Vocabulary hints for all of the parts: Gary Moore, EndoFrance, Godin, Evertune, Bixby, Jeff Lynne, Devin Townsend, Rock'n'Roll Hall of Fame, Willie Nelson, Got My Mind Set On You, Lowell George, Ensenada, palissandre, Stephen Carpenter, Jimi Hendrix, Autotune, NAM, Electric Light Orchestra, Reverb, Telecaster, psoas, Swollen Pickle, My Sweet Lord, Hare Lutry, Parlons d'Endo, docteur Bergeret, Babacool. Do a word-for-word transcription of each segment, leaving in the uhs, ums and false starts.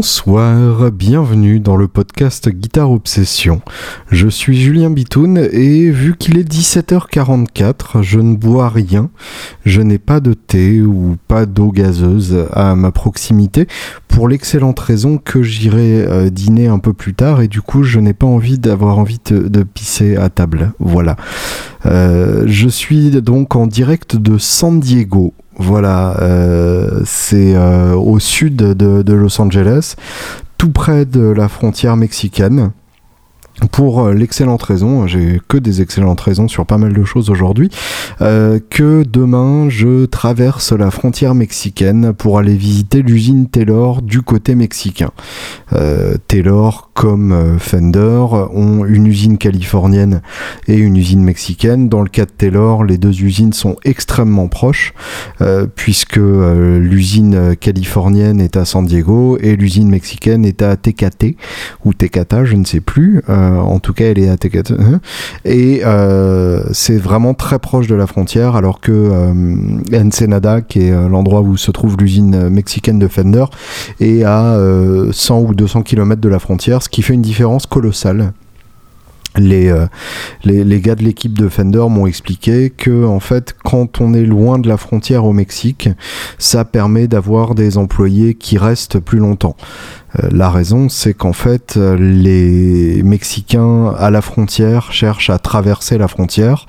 Bonsoir, bienvenue dans le podcast Guitare Obsession. Je suis Julien Bitoun et vu qu'il est dix-sept heures quarante-quatre, je ne bois rien, je n'ai pas de thé ou pas d'eau gazeuse à ma proximité pour l'excellente raison que j'irai dîner un peu plus tard et du coup je n'ai pas envie d'avoir envie de, de pisser à table, voilà. Euh, je suis donc en direct de San Diego. Voilà, euh, c'est euh, au sud de, de Los Angeles, tout près de la frontière mexicaine. Pour l'excellente raison, j'ai que des excellentes raisons sur pas mal de choses aujourd'hui, euh, que demain je traverse la frontière mexicaine pour aller visiter l'usine Taylor du côté mexicain. Euh, Taylor, comme Fender, ont une usine californienne et une usine mexicaine. Dans le cas de Taylor, les deux usines sont extrêmement proches, euh, puisque euh, l'usine californienne est à San Diego et l'usine mexicaine est à Tecate, ou Tecata, je ne sais plus. Euh, en tout cas elle est à Tecate et euh, c'est vraiment très proche de la frontière, alors que euh, Ensenada, qui est l'endroit où se trouve l'usine mexicaine de Fender, est à euh, cent ou deux cents kilomètres de la frontière, ce qui fait une différence colossale. Les, euh, les, les gars de l'équipe de Fender m'ont expliqué que en fait quand on est loin de la frontière au Mexique, ça permet d'avoir des employés qui restent plus longtemps. Euh, la raison, c'est qu'en fait les Mexicains à la frontière cherchent à traverser la frontière.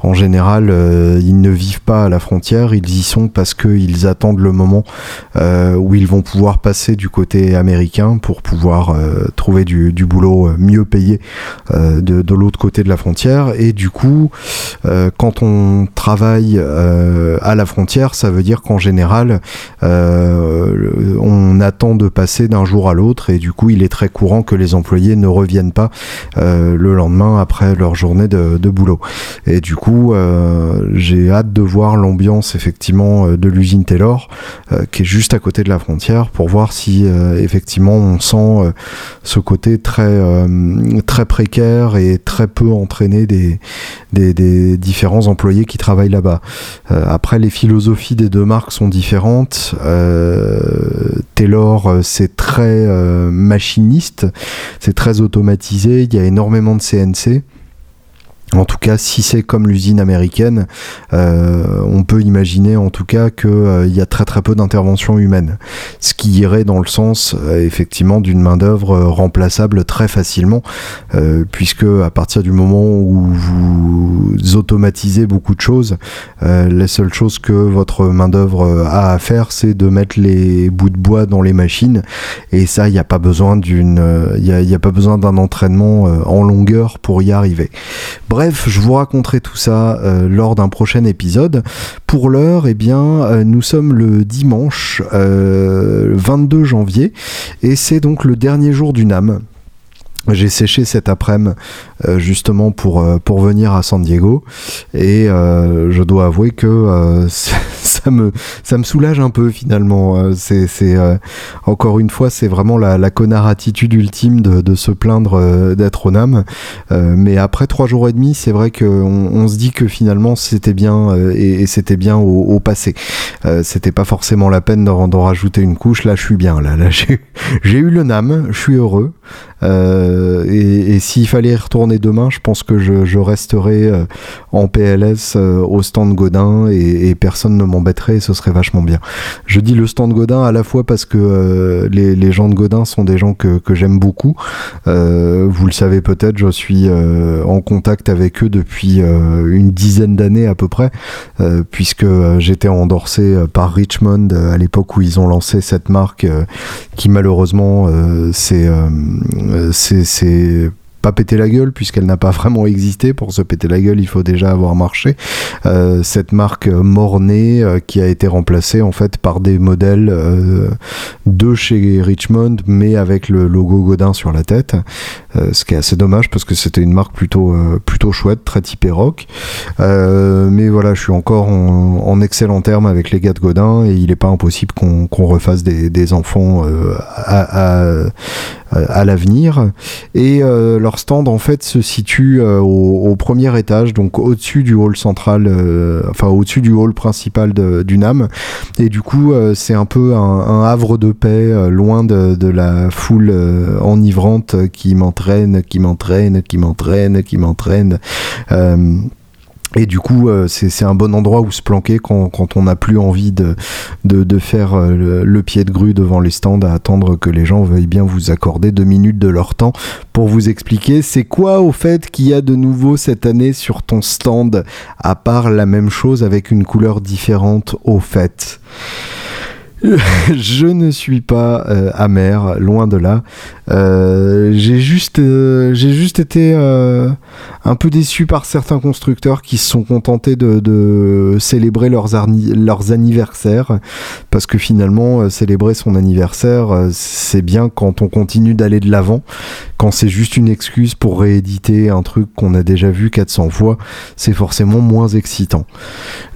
En général, euh, ils ne vivent pas à la frontière, ils y sont parce qu'ils attendent le moment euh, où ils vont pouvoir passer du côté américain pour pouvoir euh, trouver du, du boulot mieux payé euh, de, de l'autre côté de la frontière. Et du coup, euh, quand on travaille euh, à la frontière, ça veut dire qu'en général euh, on attend de passer d'un jour à l'autre, et du coup il est très courant que les employés ne reviennent pas euh, le lendemain après leur journée de, de boulot. Et du coup euh, j'ai hâte de voir l'ambiance effectivement de l'usine Taylor euh, qui est juste à côté de la frontière, pour voir si euh, effectivement on sent euh, ce côté très, euh, très précaire et très peu entraîné des, des, des différents employés qui travaillent là-bas. Euh, après, les philosophies des deux marques sont différentes. euh, Taylor, c'est très très euh, machiniste, c'est très automatisé, il y a énormément de C N C. En tout cas, si c'est comme l'usine américaine, euh, on peut imaginer en tout cas qu'il euh, y a très très peu d'intervention humaine, ce qui irait dans le sens euh, effectivement d'une main d'œuvre euh, remplaçable très facilement, euh, puisque à partir du moment où vous automatisez beaucoup de choses, euh, la seule chose que votre main d'œuvre a à faire, c'est de mettre les bouts de bois dans les machines, et ça, il n'y a pas besoin d'une, il euh, y, y a pas besoin d'un entraînement euh, en longueur pour y arriver. Bref, Bref, je vous raconterai tout ça euh, lors d'un prochain épisode. Pour l'heure, eh bien, euh, nous sommes le dimanche euh, vingt-deux janvier et c'est donc le dernier jour du N A M. J'ai séché cet après-midi euh, justement pour, euh, pour venir à San Diego et euh, je dois avouer que euh, ça, me, ça me soulage un peu finalement. Euh, c'est, c'est, euh, encore une fois, c'est vraiment la, la connard attitude ultime de, de se plaindre euh, d'être au N A M. Euh, mais après trois jours et demi, c'est vrai qu'on on se dit que finalement c'était bien euh, et, et c'était bien au, au passé. Euh, c'était pas forcément la peine d'en, d'en rajouter une couche. Là, je suis bien. Là, là j'ai, j'ai eu le N A M, je suis heureux. Euh, et, et s'il fallait y retourner demain, je pense que je, je resterais euh, en P L S euh, au stand Godin et, et personne ne m'embêterait, et ce serait vachement bien. Je dis le stand Godin à la fois parce que euh, les, les gens de Godin sont des gens que, que j'aime beaucoup. Euh, vous le savez peut-être, je suis euh, en contact avec eux depuis euh, une dizaine d'années à peu près, euh, puisque j'étais endorsé par Richmond à l'époque où ils ont lancé cette marque euh, qui malheureusement euh, c'est euh, C'est, c'est pas pété la gueule, puisqu'elle n'a pas vraiment existé. Pour se péter la gueule, il faut déjà avoir marché. Euh, cette marque mort-née euh, qui a été remplacée en fait par des modèles euh, de chez Richmond, mais avec le logo Godin sur la tête, euh, ce qui est assez dommage parce que c'était une marque plutôt, euh, plutôt chouette, très typée rock. Euh, mais voilà, je suis encore en, en excellent terme avec les gars de Godin et il n'est pas impossible qu'on, qu'on refasse des, des enfants euh, à, à euh, à l'avenir. Et euh, leur stand en fait se situe euh, au, au premier étage, donc au-dessus du hall central, euh, enfin au-dessus du hall principal de, du N A M. Et du coup euh, c'est un peu un, un havre de paix, euh, loin de, de la foule euh, enivrante qui m'entraîne, qui m'entraîne, qui m'entraîne, qui m'entraîne. Euh, Et du coup, euh, c'est, c'est un bon endroit où se planquer quand, quand on n'a plus envie de, de, de faire le, le pied de grue devant les stands à attendre que les gens veuillent bien vous accorder deux minutes de leur temps pour vous expliquer c'est quoi au fait qu'il y a de nouveau cette année sur ton stand, à part la même chose avec une couleur différente au fait. Je ne suis pas euh, amer, loin de là. Euh, j'ai juste, euh, j'ai juste été euh, un peu déçu par certains constructeurs qui se sont contentés de, de célébrer leurs, arni- leurs anniversaires, parce que finalement, euh, célébrer son anniversaire, euh, c'est bien quand on continue d'aller de l'avant. Quand c'est juste une excuse pour rééditer un truc qu'on a déjà vu quatre cents fois, c'est forcément moins excitant.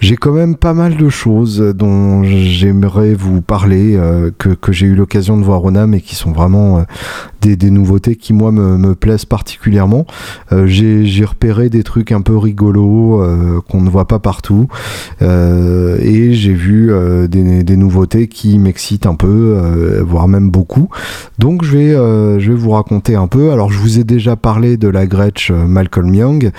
J'ai quand même pas mal de choses dont j'aimerais vous parler, euh, que, que j'ai eu l'occasion de voir au N A M et qui sont vraiment euh, des, des nouveautés qui moi me, me plaisent particulièrement. Euh, j'ai, j'ai repéré des trucs un peu rigolos euh, qu'on ne voit pas partout, euh, et j'ai vu euh, des, des nouveautés qui m'excitent un peu, euh, voire même beaucoup. Donc je vais, euh, je vais vous raconter un peu. Alors je vous ai déjà parlé de la Gretsch euh, Malcolm Young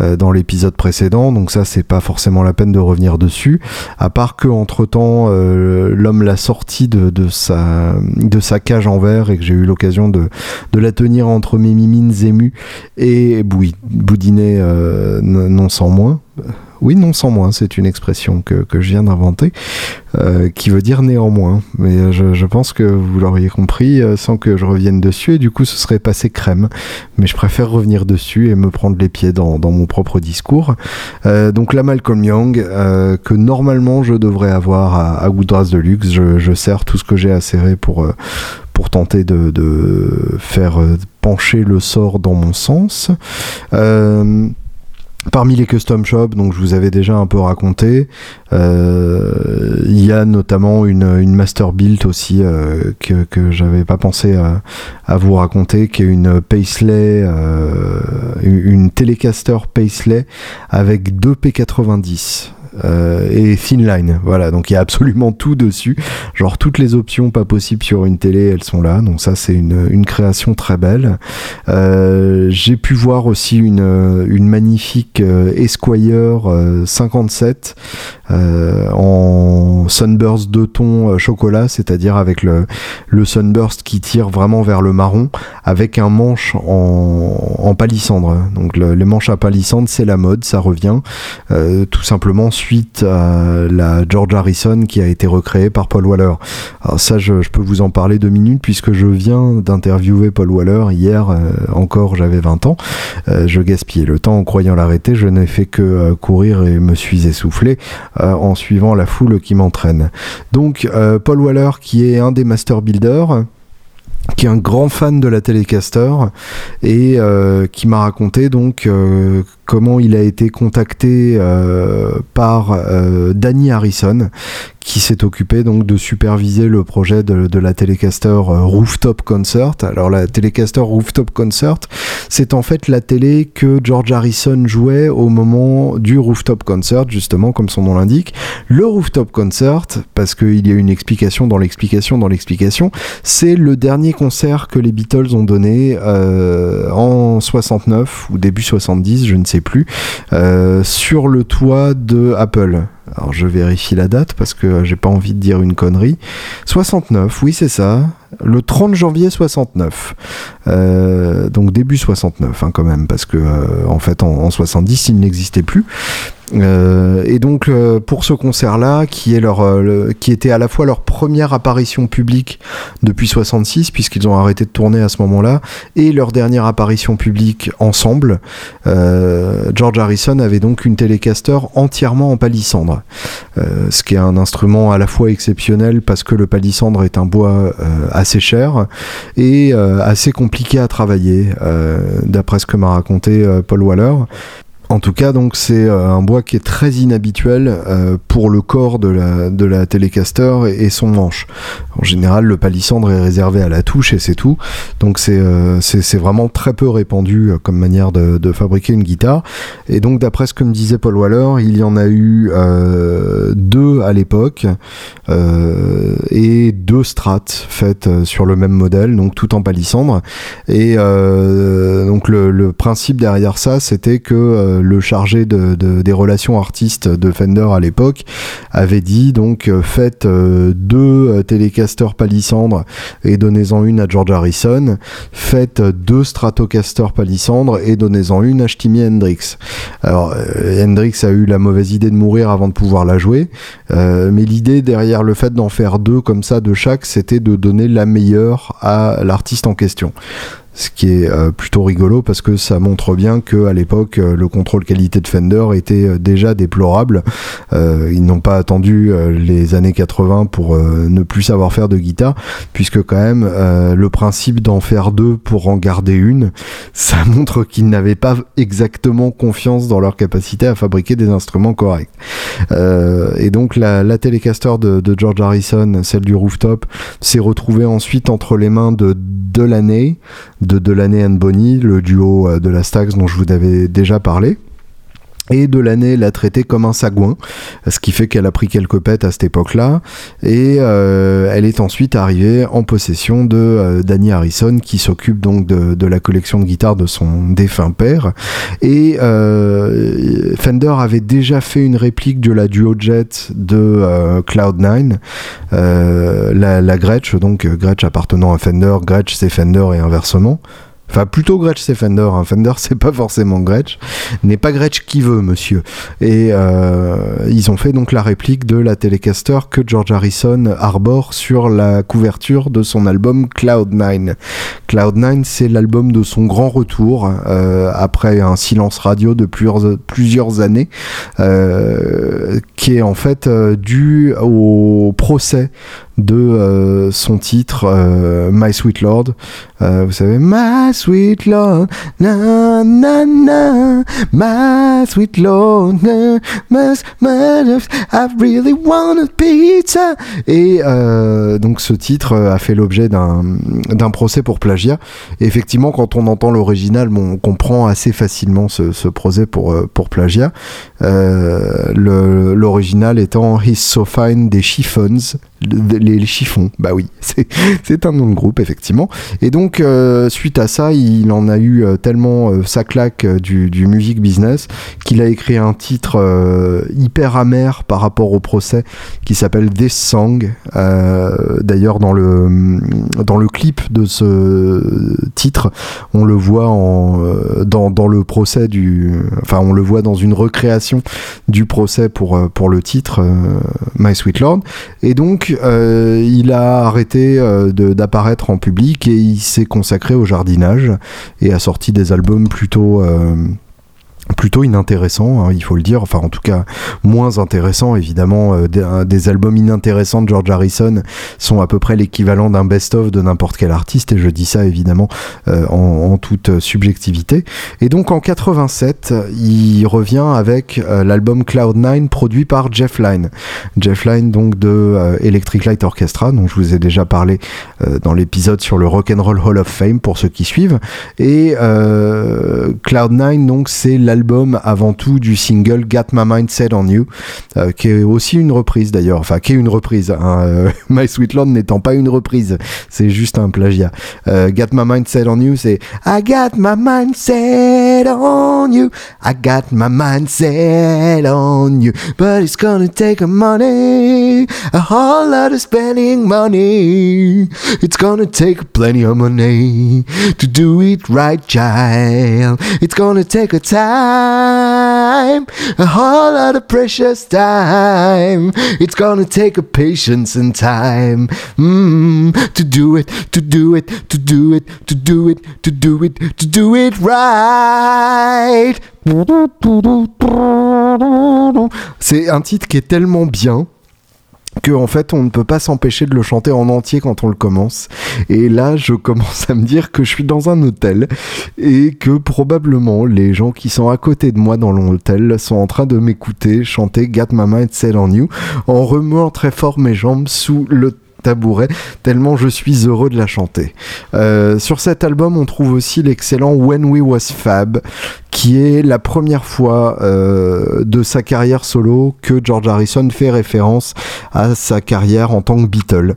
euh, dans l'épisode précédent, donc ça c'est pas forcément la peine de revenir dessus, à part que entre temps euh, l'homme l'a sortie de, de, sa, de sa cage en verre et que j'ai eu l'occasion de, de la tenir entre mes mimines émues et boui, boudiner euh, non sans moins. Oui, non sans moins, c'est une expression que, que je viens d'inventer, euh, qui veut dire néanmoins. Mais je, je pense que vous l'auriez compris euh, sans que je revienne dessus, et du coup ce serait passé crème. Mais je préfère revenir dessus et me prendre les pieds dans, dans mon propre discours. Euh, donc la Malcolm Young, euh, que normalement je devrais avoir à, à Goudras de Luxe, je, je sers tout ce que j'ai à serrer pour, euh, pour tenter de, de faire euh, pencher le sort dans mon sens. Euh... Parmi les custom shops, donc je vous avais déjà un peu raconté, euh, il y a notamment une, une master build aussi euh, que, que j'avais pas pensé à, à vous raconter, qui est une Paisley, euh, une Telecaster Paisley avec deux P quatre-vingt-dix. Euh, et thin line, voilà, donc il y a absolument tout dessus, genre toutes les options pas possibles sur une télé, elles sont là, donc ça c'est une, une création très belle. Euh, j'ai pu voir aussi une, une magnifique euh, Esquire euh, cinquante-sept euh, en sunburst de ton euh, chocolat, c'est-à-dire avec le, le sunburst qui tire vraiment vers le marron, avec un manche en, en palissandre, donc le, les manches à palissandre c'est la mode, ça revient euh, tout simplement sur suite à la George Harrison qui a été recréée par Paul Waller. Alors ça je, je peux vous en parler deux minutes puisque je viens d'interviewer Paul Waller hier, euh, encore j'avais vingt ans, euh, je gaspillais le temps en croyant l'arrêter, je n'ai fait que euh, courir et me suis essoufflé euh, en suivant la foule qui m'entraîne. Donc euh, Paul Waller qui est un des master builders, qui est un grand fan de la Telecaster et euh, qui m'a raconté donc euh, comment il a été contacté euh, par euh, Dhani Harrison, qui s'est occupé donc de superviser le projet de, de la Telecaster euh, Rooftop Concert. Alors la Telecaster Rooftop Concert, c'est en fait la télé que George Harrison jouait au moment du Rooftop Concert, justement comme son nom l'indique. Le Rooftop Concert, parce qu'il y a une explication dans l'explication dans l'explication, c'est le dernier concert que les Beatles ont donné euh, en soixante-neuf ou début soixante-dix, je ne sais plus, euh, sur le toit de Apple. Alors je vérifie la date parce que j'ai pas envie de dire une connerie. soixante-neuf, oui c'est ça. Le trente janvier soixante-neuf, euh, donc début soixante-neuf hein, quand même, parce que euh, en fait en, en soixante-dix il n'existait plus. Euh, et donc euh, pour ce concert-là, qui est leur, euh, le, qui était à la fois leur première apparition publique depuis soixante-six, puisqu'ils ont arrêté de tourner à ce moment-là, et leur dernière apparition publique ensemble, euh, George Harrison avait donc une Telecaster entièrement en palissandre, euh, ce qui est un instrument à la fois exceptionnel parce que le palissandre est un bois euh, assez cher et euh, assez compliqué à travailler, euh, d'après ce que m'a raconté euh, Paul Waller. En tout cas, donc c'est un bois qui est très inhabituel euh, pour le corps de la, de la Telecaster et, et son manche. En général, le palissandre est réservé à la touche et c'est tout. Donc c'est, euh, c'est, c'est vraiment très peu répandu comme manière de, de fabriquer une guitare. Et donc d'après ce que me disait Paul Waller, il y en a eu euh, deux à l'époque euh, et deux Strats faites sur le même modèle, donc tout en palissandre. Et euh, donc le, le principe derrière ça, c'était que euh, le chargé de, de, des relations artistes de Fender à l'époque avait dit donc euh, faites euh, deux Telecaster palissandre et donnez-en une à George Harrison, faites deux Stratocaster palissandre et donnez-en une à Jimi Hendrix. Alors euh, Hendrix a eu la mauvaise idée de mourir avant de pouvoir la jouer, euh, mais l'idée derrière le fait d'en faire deux comme ça de chaque, c'était de donner la meilleure à l'artiste en question. Ce qui est plutôt rigolo parce que ça montre bien que à l'époque le contrôle qualité de Fender était déjà déplorable. Euh, ils n'ont pas attendu les années quatre-vingts pour euh, ne plus savoir faire de guitare, puisque quand même euh, le principe d'en faire deux pour en garder une, ça montre qu'ils n'avaient pas exactement confiance dans leur capacité à fabriquer des instruments corrects. Euh, et donc la, la Telecaster de, de George Harrison, celle du Rooftop, s'est retrouvée ensuite entre les mains de Delaney, de Delaney and Bonnie, le duo de la Stax dont je vous avais déjà parlé. Et Delaney l'a traitée comme un sagouin, ce qui fait qu'elle a pris quelques pètes à cette époque-là, et euh, elle est ensuite arrivée en possession de euh, Dhani Harrison, qui s'occupe donc de, de la collection de guitares de son défunt père. Et euh, Fender avait déjà fait une réplique de la Duo Jet de euh, Cloud Nine, euh, la, la Gretsch, donc Gretsch appartenant à Fender, Gretsch c'est Fender et inversement. Enfin, plutôt Gretsch c'est Fender, hein. Fender c'est pas forcément Gretsch, n'est pas Gretsch qui veut, monsieur. Et euh, ils ont fait donc la réplique de la Telecaster que George Harrison arbore sur la couverture de son album Cloud Nine. Cloud Nine, c'est l'album de son grand retour euh, après un silence radio de plusieurs, plusieurs années, euh, qui est en fait euh, dû au procès de euh, son titre euh, My Sweet Lord. Euh, vous savez, My Sweet Lord, na na na, My Sweet Lord, na, my, my, I really want a pizza. Et euh, donc ce titre a fait l'objet d'un, d'un procès pour plagiat. Et effectivement, quand on entend l'original, on comprend assez facilement ce, ce procès pour, pour plagiat. Euh, le, l'original étant He's So Fine des Chiffons. Les Chiffons, bah oui, c'est, c'est un nom de groupe, effectivement. Et donc, euh, suite à ça, il en a eu tellement euh, sa claque euh, du, du music business qu'il a écrit un titre euh, hyper amer par rapport au procès qui s'appelle This Song. Euh, d'ailleurs, dans le, dans le clip de ce titre, on le voit en, dans, dans le procès du. Enfin, on le voit dans une recréation du procès pour, pour le titre euh, My Sweet Lord. Et donc, Euh, il a arrêté euh, de, d'apparaître en public et il s'est consacré au jardinage et a sorti des albums plutôt euh, plutôt inintéressants, hein, il faut le dire, enfin en tout cas moins intéressants évidemment. euh, des, des albums inintéressants de George Harrison sont à peu près l'équivalent d'un best-of de n'importe quel artiste, et je dis ça évidemment euh, en, en toute subjectivité. Et donc en quatre-vingt-sept il revient avec euh, l'album Cloud Nine produit par Jeff Lynne. Jeff Lynne donc de euh, Electric Light Orchestra, dont je vous ai déjà parlé euh, dans l'épisode sur le Rock'n'Roll Hall of Fame pour ceux qui suivent. Et euh, Cloud Nine donc c'est la album avant tout du single Got My Mind Set On You, euh, qui est aussi une reprise d'ailleurs, enfin qui est une reprise, hein, euh, My Sweet Lord n'étant pas une reprise, c'est juste un plagiat. euh, Got My Mind Set On You, c'est I got my mind set on you, I got my mind set on you, but it's gonna take a money, a whole lot of spending money, it's gonna take plenty of money to do it right, child, it's gonna take a time, a whole lot of precious time, it's gonna take a patience and time, mm, to do it, to do it, to do it, to do it, to do it, to do it right. C'est un titre qui est tellement bien que en fait on ne peut pas s'empêcher de le chanter en entier quand on le commence. Et là je commence à me dire que je suis dans un hôtel et que probablement les gens qui sont à côté de moi dans l'hôtel sont en train de m'écouter chanter Got My Mind Set On You en remuant très fort mes jambes sous le tabouret, tellement je suis heureux de la chanter. Euh, sur cet album, on trouve aussi l'excellent When We Was Fab, qui est la première fois euh, de sa carrière solo que George Harrison fait référence à sa carrière en tant que Beatle.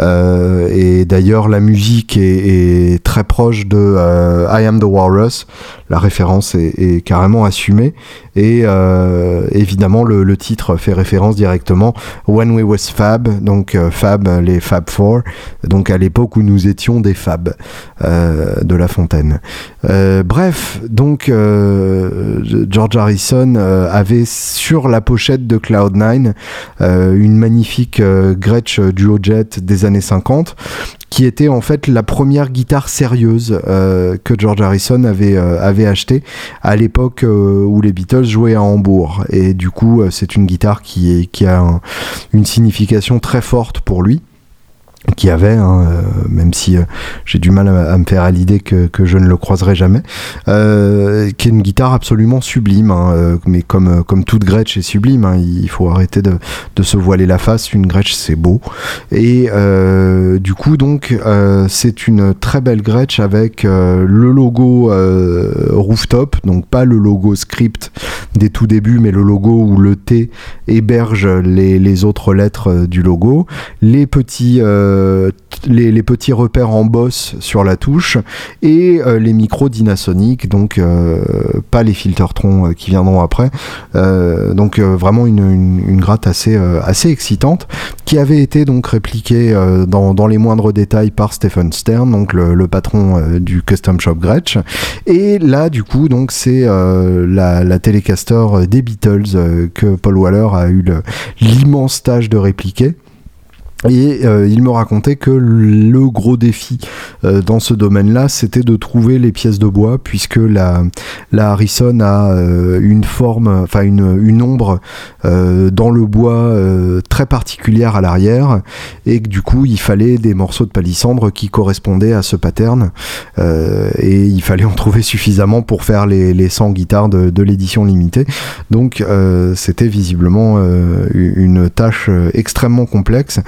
Euh, et d'ailleurs, la musique est, est très proche de euh, I Am The Walrus. La référence est, est carrément assumée. Et euh, évidemment, le, le titre fait référence directement When We Was Fab, donc euh, Fab, les Fab Four, donc à l'époque où nous étions des Fab euh, de La Fontaine. Euh, bref, donc euh, George Harrison euh, avait sur la pochette de Cloud Nine euh, une magnifique euh, Gretsch Duo Jet des années cinquante, qui était en fait la première guitare sérieuse euh, que George Harrison avait, euh, avait achetée à l'époque euh, où les Beatles jouaient à Hambourg. Et du coup, euh, c'est une guitare qui, est, qui a un, une signification très forte pour lui, qui avait, hein, euh, même si euh, j'ai du mal à, à me faire à l'idée que, que je ne le croiserai jamais, euh, qui est une guitare absolument sublime, hein, euh, mais comme, comme toute Gretsch est sublime, hein, il faut arrêter de, de se voiler la face, une Gretsch c'est beau, et euh, du coup donc euh, c'est une très belle Gretsch avec euh, le logo euh, Rooftop, donc pas le logo script des tout débuts, mais le logo où le T héberge les, les autres lettres du logo, les petits... Euh, Les, les petits repères en bosse sur la touche et euh, les micros Dynasonic, donc euh, pas les filtertrons euh, qui viendront après, euh, donc euh, vraiment une, une, une gratte assez, euh, assez excitante qui avait été donc répliquée euh, dans, dans les moindres détails par Stephen Stern, donc le, le patron euh, du Custom Shop Gretsch. Et là du coup donc c'est euh, la, la Telecaster des Beatles euh, que Paul Waller a eu le, l'immense tâche de répliquer. Et euh, il me racontait que le gros défi euh, dans ce domaine-là, c'était de trouver les pièces de bois, puisque la, la Harrison a euh, une forme, enfin une, une ombre euh, dans le bois euh, très particulière à l'arrière, et que du coup il fallait des morceaux de palissandre qui correspondaient à ce pattern, euh, et il fallait en trouver suffisamment pour faire les, les cent guitares de, de l'édition limitée. Donc euh, c'était visiblement euh, une tâche extrêmement complexe.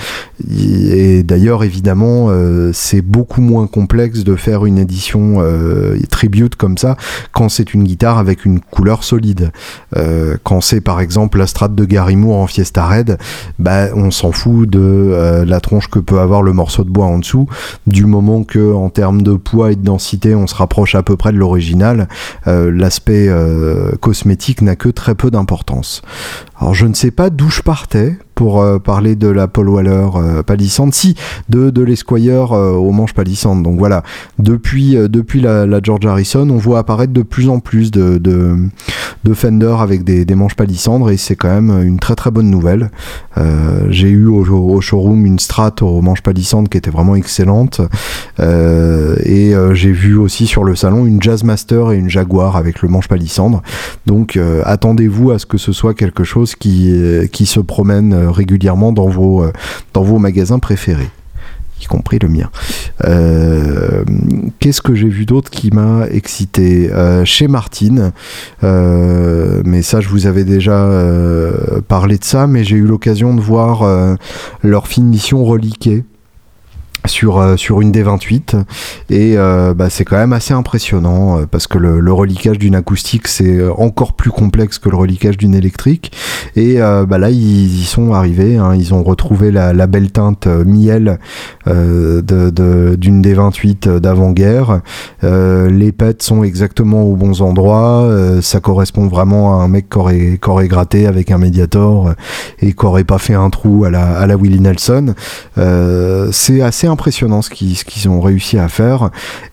Et d'ailleurs évidemment euh, c'est beaucoup moins complexe de faire une édition euh, tribute comme ça quand c'est une guitare avec une couleur solide. Euh, quand c'est par exemple la Strat de Gary Moore en Fiesta Red, bah, on s'en fout de euh, la tronche que peut avoir le morceau de bois en dessous, du moment que en termes de poids et de densité on se rapproche à peu près de l'original. Euh, l'aspect euh, cosmétique n'a que très peu d'importance. Alors je ne sais pas d'où je partais pour euh, parler de la Paul Waller euh, palissandre, si, de, de l'Esquire euh, aux manches palissandres. Donc voilà, depuis, euh, depuis la, la George Harrison, on voit apparaître de plus en plus de, de, de Fender avec des, des manches palissandres, et c'est quand même une très très bonne nouvelle. Euh, j'ai eu au, au showroom une Strat aux manches palissandres qui était vraiment excellente, euh, et euh, j'ai vu aussi sur le salon une Jazzmaster et une Jaguar avec le manche palissandre. Donc euh, attendez-vous à ce que ce soit quelque chose qui, euh, qui se promène euh, régulièrement dans vos, dans vos magasins préférés, y compris le mien. Euh, qu'est-ce que j'ai vu d'autre qui m'a excité ? euh, Chez Martine, euh, mais ça je vous avais déjà euh, parlé de ça, mais j'ai eu l'occasion de voir euh, leur finition reliquée sur euh, sur une D vingt-huit, et euh, bah, c'est quand même assez impressionnant euh, parce que le, le reliquage d'une acoustique c'est encore plus complexe que le reliquage d'une électrique, et euh, bah, là ils y sont arrivés, hein, ils ont retrouvé la, la belle teinte euh, miel euh, de, de, d'une D vingt-huit d'avant-guerre, euh, les pets sont exactement aux bons endroits, euh, ça correspond vraiment à un mec qui aurait, qui aurait gratté avec un médiator et qui aurait pas fait un trou à la, à la Willie Nelson. Euh, c'est assez impressionnant ce qu'ils, ce qu'ils ont réussi à faire.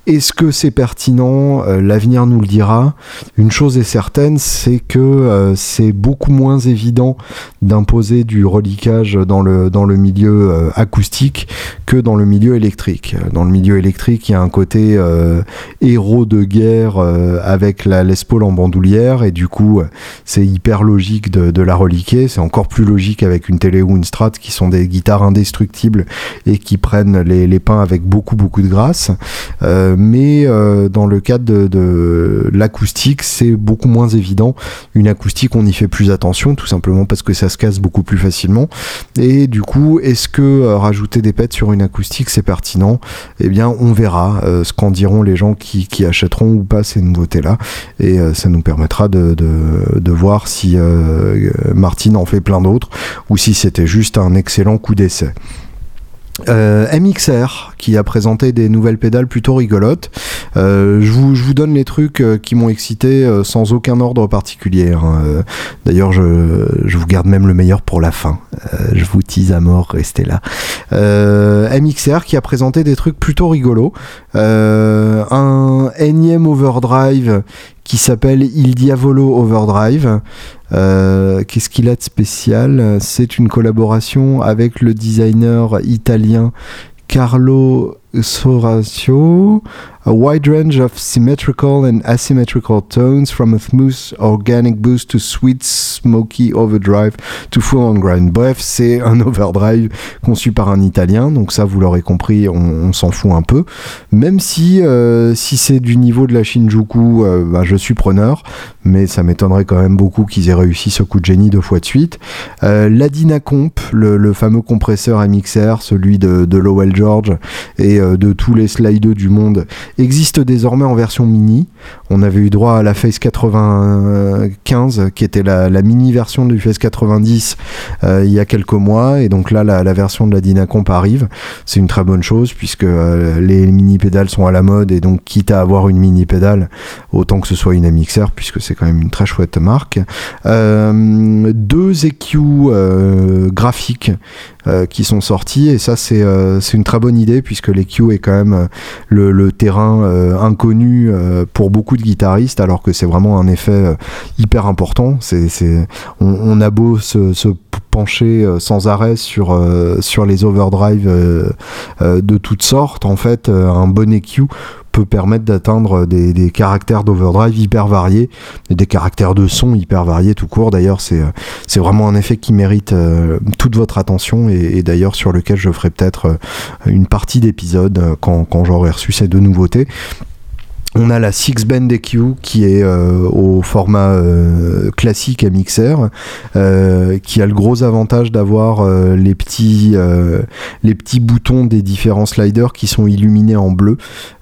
Est-ce que c'est pertinent ? L'avenir nous le dira. Une chose est certaine, c'est que euh, c'est beaucoup moins évident évident d'imposer du reliquage dans le, dans le milieu euh, acoustique que dans le milieu électrique. Dans le milieu électrique, il y a un côté euh, héros de guerre euh, avec la Les Paul en bandoulière, et du coup c'est hyper logique de, de la reliquer. C'est encore plus logique avec une télé ou une Strat, qui sont des guitares indestructibles et qui prennent les, les pains avec beaucoup beaucoup de grâce. Euh, mais euh, dans le cadre de, de l'acoustique, c'est beaucoup moins évident. Une acoustique, on y fait plus attention, tout simplement parce que ça se casse beaucoup plus facilement. Et du coup, est-ce que euh, rajouter des pets sur une acoustique, c'est pertinent ? Eh bien, on verra euh, ce qu'en diront les gens qui, qui achèteront ou pas ces nouveautés-là. Et euh, ça nous permettra de, de, de voir si euh, Martine en fait plein d'autres, ou si c'était juste un excellent coup d'essai. Euh, M X R qui a présenté des nouvelles pédales plutôt rigolotes. Euh, je vous, je vous donne les trucs qui m'ont excité sans aucun ordre particulier. Euh, d'ailleurs, je, je vous garde même le meilleur pour la fin. Euh, je vous tease à mort, restez là. Euh, M X R qui a présenté des trucs plutôt rigolos. Euh, un énième overdrive qui s'appelle Il Diavolo Overdrive. Euh, qu'est-ce qu'il a de spécial ? C'est une collaboration avec le designer italien Carlo Soracio. A wide range of symmetrical and asymmetrical tones, from a smooth organic boost to sweet smoky overdrive to full on grind. Bref, c'est un overdrive conçu par un Italien, donc ça vous l'aurez compris, on, on s'en fout un peu. Même si euh, si c'est du niveau de la Shinjuku, euh, bah, je suis preneur, mais ça m'étonnerait quand même beaucoup qu'ils aient réussi ce coup de génie deux fois de suite. Euh, la Dynacomp, le, le fameux compresseur M X R, celui de, de Lowell George et euh, de tous les slideux du monde, existe désormais en version mini. On avait eu droit à la Face quatre-vingt-quinze qui était la, la mini version du Face quatre-vingt-dix euh, il y a quelques mois, et donc là la, la version de la Dynacomp arrive. C'est une très bonne chose puisque euh, les mini pédales sont à la mode, et donc quitte à avoir une mini pédale, autant que ce soit une M X R puisque c'est quand même une très chouette marque. Euh, deux E Q euh, graphiques euh, qui sont sortis, et ça c'est, euh, c'est une très bonne idée puisque l'E Q est quand même le, le terrain Euh, inconnu euh, pour beaucoup de guitaristes, alors que c'est vraiment un effet euh, hyper important. C'est, c'est, on, on a beau se, se pencher euh, sans arrêt sur, euh, sur les overdrives euh, euh, de toutes sortes, en fait euh, un bon E Q peut permettre d'atteindre des, des caractères d'overdrive hyper variés, des caractères de son hyper variés tout court. D'ailleurs c'est, c'est vraiment un effet qui mérite euh, toute votre attention, et, et d'ailleurs sur lequel je ferai peut-être une partie d'épisode quand, quand j'aurai reçu ces deux nouveautés. On a la six-band E Q qui est euh, au format euh, classique M X R, euh, qui a le gros avantage d'avoir euh, les petits euh, les petits boutons des différents sliders qui sont illuminés en bleu,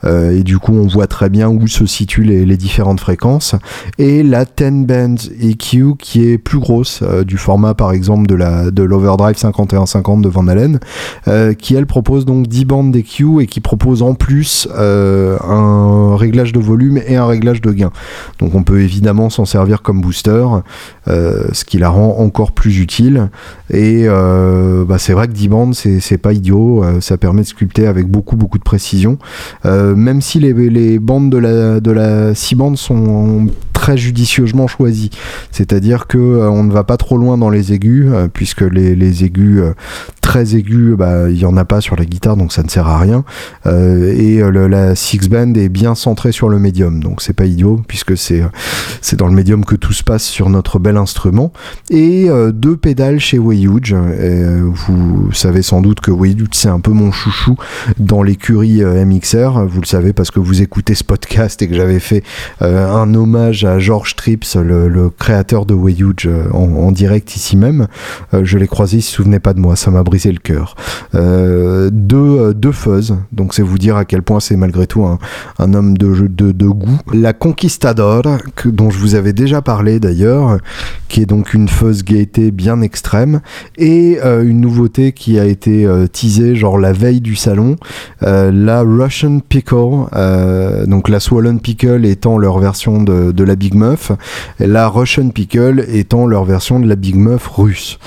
euh, et du coup on voit très bien où se situent les, les différentes fréquences. Et la dix-band E Q qui est plus grosse, euh, du format par exemple de la de l'Overdrive cinquante et un cinquante de Van Halen, euh, qui elle propose donc dix bandes d'E Q et qui propose en plus euh, un réglage de volume et un réglage de gain. Donc on peut évidemment s'en servir comme booster, euh, ce qui la rend encore plus utile. Et euh, bah c'est vrai que dix bandes c'est, c'est pas idiot, euh, ça permet de sculpter avec beaucoup beaucoup de précision, euh, même si les, les bandes de la, de la six bandes sont très judicieusement choisies, c'est-à-dire que euh, on ne va pas trop loin dans les aigus, euh, puisque les, les aigus euh, très aigus, bah, il n'y en a pas sur la guitare, donc ça ne sert à rien, euh, et le, la six band est bien centrée sur le médium, donc c'est pas idiot puisque c'est, c'est dans le médium que tout se passe sur notre bel instrument. Et euh, deux pédales chez Wayhuge. Euh, vous savez sans doute que Wayhuge c'est un peu mon chouchou dans l'écurie euh, M X R, vous le savez parce que vous écoutez ce podcast et que j'avais fait euh, un hommage à George Trips, le, le créateur de Wayhuge, en, en direct ici même. Euh, je l'ai croisé, il se souvenait pas de moi, ça m'a brisé le cœur. Euh, deux, euh, deux fuzz, donc c'est vous dire à quel point c'est malgré tout un, un homme De, de, de goût. La Conquistador, que, dont je vous avais déjà parlé d'ailleurs, qui est donc une fuzz gaieté bien extrême, et euh, une nouveauté qui a été euh, teasée genre la veille du salon, euh, la Russian Pickle, euh, donc la Swollen Pickle étant leur version de, de la Big Muff, et la Russian Pickle étant leur version de la Big Muff russe.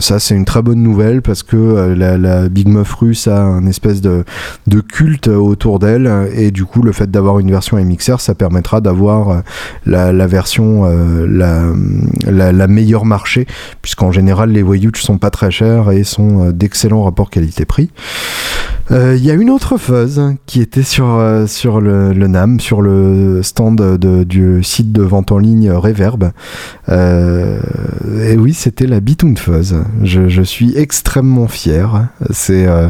Ça, c'est une très bonne nouvelle parce que euh, la, la Big Muff russe a un espèce de, de culte autour d'elle, et du coup, le fait d'avoir une version M X R, ça permettra d'avoir euh, la, la version euh, la, la, la meilleure marché, puisqu'en général, les Wayhuge sont pas très chers et sont euh, d'excellents rapports qualité-prix. Il euh, y a une autre fuzz qui était sur, euh, sur le, le N A M, sur le stand de, du site de vente en ligne Reverb. Euh, et oui, c'était la Bitoun fuzz. Je, je suis extrêmement fier. C'est, euh,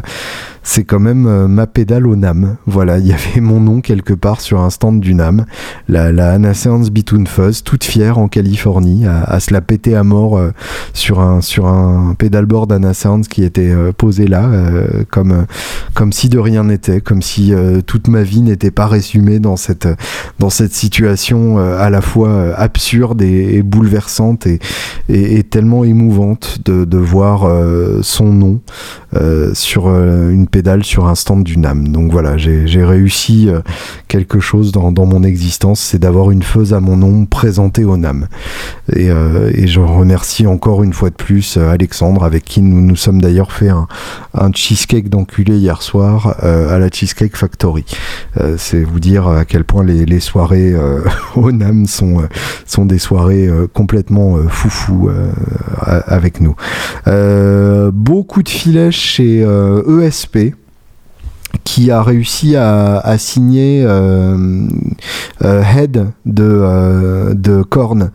c'est quand même euh, ma pédale au N A M. Voilà, il y avait mon nom quelque part sur un stand du N A M. La, la Anna Seance Bitoun Fuzz, toute fière en Californie, à, à se la péter à mort euh, sur, un, sur un pédalboard Anna Seance qui était euh, posé là, euh, comme, euh, comme si de rien n'était, comme si euh, toute ma vie n'était pas résumée dans cette, dans cette situation euh, à la fois euh, absurde et, et bouleversante et, et, et tellement émouvante de, de voir euh, son nom euh, sur euh, une pédale sur un stand du N A M. Donc voilà, j'ai, j'ai réussi euh, quelque chose dans, dans mon existence, c'est d'avoir une fuzz à mon nom présentée au N A M. Et, euh, et je remercie encore une fois de plus euh, Alexandre, avec qui nous nous sommes d'ailleurs fait un, un cheesecake d'enculé hier soir euh, à la Cheesecake Factory. Euh, c'est vous dire à quel point les, les soirées euh, au N A M sont, euh, sont des soirées euh, complètement euh, foufou euh, avec nous. Euh, beaucoup de filets chez euh, E S P, qui a réussi à, à signer euh, euh, Head de, euh, de Korn,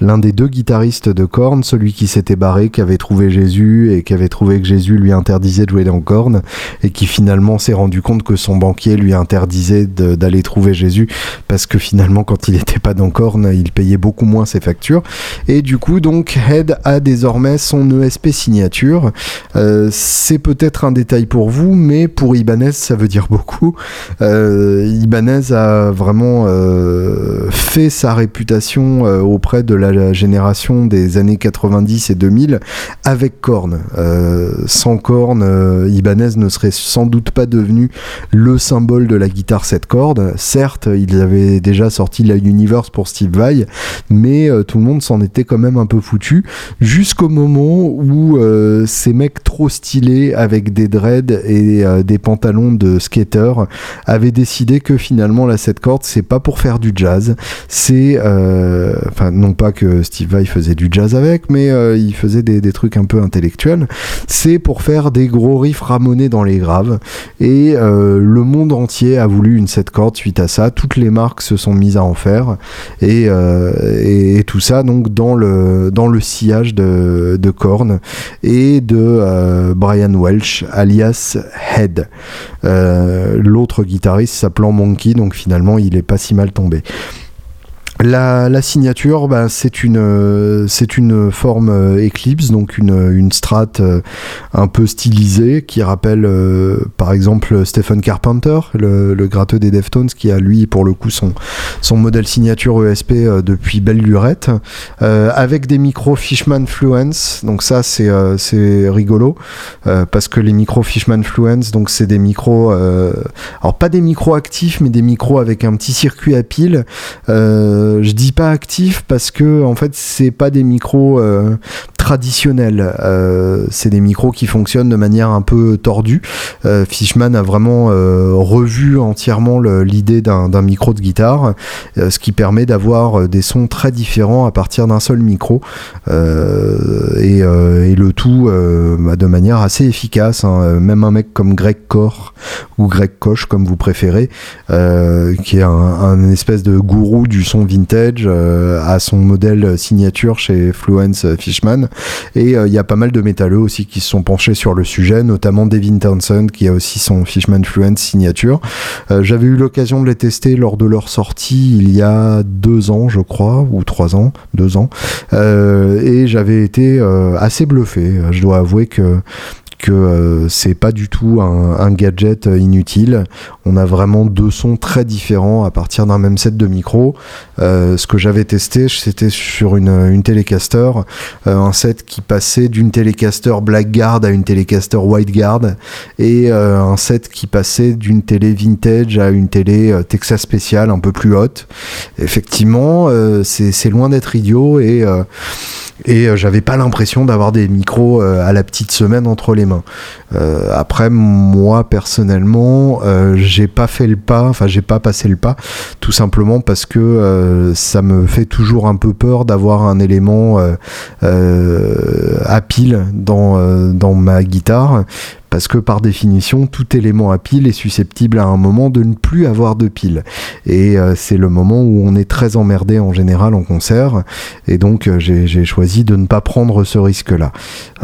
l'un des deux guitaristes de Korn, celui qui s'était barré, qui avait trouvé Jésus et qui avait trouvé que Jésus lui interdisait de jouer dans Korn, et qui finalement s'est rendu compte que son banquier lui interdisait de, d'aller trouver Jésus, parce que finalement quand il n'était pas dans Korn, il payait beaucoup moins ses factures, et du coup donc Head a désormais son E S P signature. Euh, c'est peut-être un détail pour vous, mais pour Ibanez ça veut dire beaucoup. Euh, Ibanez a vraiment euh, fait sa réputation euh, auprès de la génération des années quatre-vingt-dix et deux mille avec Korn. Euh, sans Korn, euh, Ibanez ne serait sans doute pas devenu le symbole de la guitare sept cordes. Certes, ils avaient déjà sorti la Universe pour Steve Vai, mais euh, tout le monde s'en était quand même un peu foutu, jusqu'au moment où euh, ces mecs trop stylés avec des dreads et euh, des pantalons de skater avait décidé que finalement la sept cordes c'est pas pour faire du jazz, c'est euh, enfin non pas que Steve Vai faisait du jazz avec, mais euh, il faisait des, des trucs un peu intellectuels, c'est pour faire des gros riffs ramonés dans les graves, et euh, le monde entier a voulu une sept cordes suite à ça, toutes les marques se sont mises à en faire, et, euh, et, et tout ça donc dans le, dans le sillage de, de Korn et de euh, Brian Welch alias Head. Euh, l'autre guitariste s'appelant Monkey, donc finalement il est pas si mal tombé. La, la signature, bah, c'est une euh, c'est une forme euh, Eclipse, donc une une Strat euh, un peu stylisée qui rappelle euh, par exemple Stephen Carpenter, le, le gratteux des Deftones, qui a lui pour le coup son son modèle signature E S P euh, depuis belle lurette, euh, avec des micros Fishman Fluence. Donc ça c'est euh, c'est rigolo euh, parce que les micros Fishman Fluence, donc c'est des micros euh, alors pas des micros actifs, mais des micros avec un petit circuit à pile. Euh, Je dis pas actif parce que en fait c'est pas des micros euh, traditionnels, euh, c'est des micros qui fonctionnent de manière un peu tordue. Euh, Fishman a vraiment euh, revu entièrement le, l'idée d'un, d'un micro de guitare, euh, ce qui permet d'avoir des sons très différents à partir d'un seul micro, euh, et, euh, et le tout euh, bah, de manière assez efficace, hein. Même un mec comme Greg Koch ou Greg Koch comme vous préférez, euh, qui est un, un espèce de gourou du son vintage, euh, à son modèle signature chez Fluence Fishman, et il euh, y a pas mal de métalleux aussi qui se sont penchés sur le sujet, notamment Devin Townsend qui a aussi son Fishman Fluence signature. Euh, j'avais eu l'occasion de les tester lors de leur sortie il y a deux ans je crois, ou trois ans, deux ans, euh, et j'avais été euh, assez bluffé. Je dois avouer que que euh, c'est pas du tout un, un gadget inutile. On a vraiment deux sons très différents à partir d'un même set de micro. Euh, ce que j'avais testé, c'était sur une, une Telecaster, euh, un set qui passait d'une Telecaster Blackguard à une Telecaster Whiteguard, et euh, un set qui passait d'une télé vintage à une télé euh, Texas spéciale un peu plus haute. Effectivement, euh, c'est, c'est loin d'être idiot, et euh, et j'avais pas l'impression d'avoir des micros euh, à la petite semaine entre les mains. Euh, après, moi personnellement, euh, j'ai pas fait le pas, enfin j'ai pas passé le pas, tout simplement parce que euh, ça me fait toujours un peu peur d'avoir un élément euh, euh, à pile dans, euh, dans ma guitare. Parce que par définition, tout élément à pile est susceptible à un moment de ne plus avoir de pile. Et euh, c'est le moment où on est très emmerdé en général en concert. Et donc euh, j'ai, j'ai choisi de ne pas prendre ce risque-là.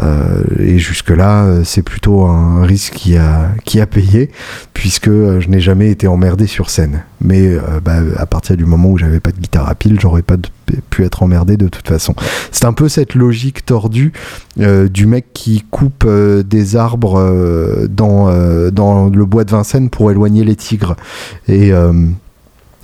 Euh, et jusque-là, euh, c'est plutôt un risque qui a, qui a payé, puisque euh, je n'ai jamais été emmerdé sur scène. Mais euh, bah, à partir du moment où j'avais pas de guitare à pile, j'aurais pas de, pu être emmerdé de toute façon. C'est un peu cette logique tordue euh, du mec qui coupe euh, des arbres euh, Dans, euh, dans le bois de Vincennes pour éloigner les tigres, et, euh,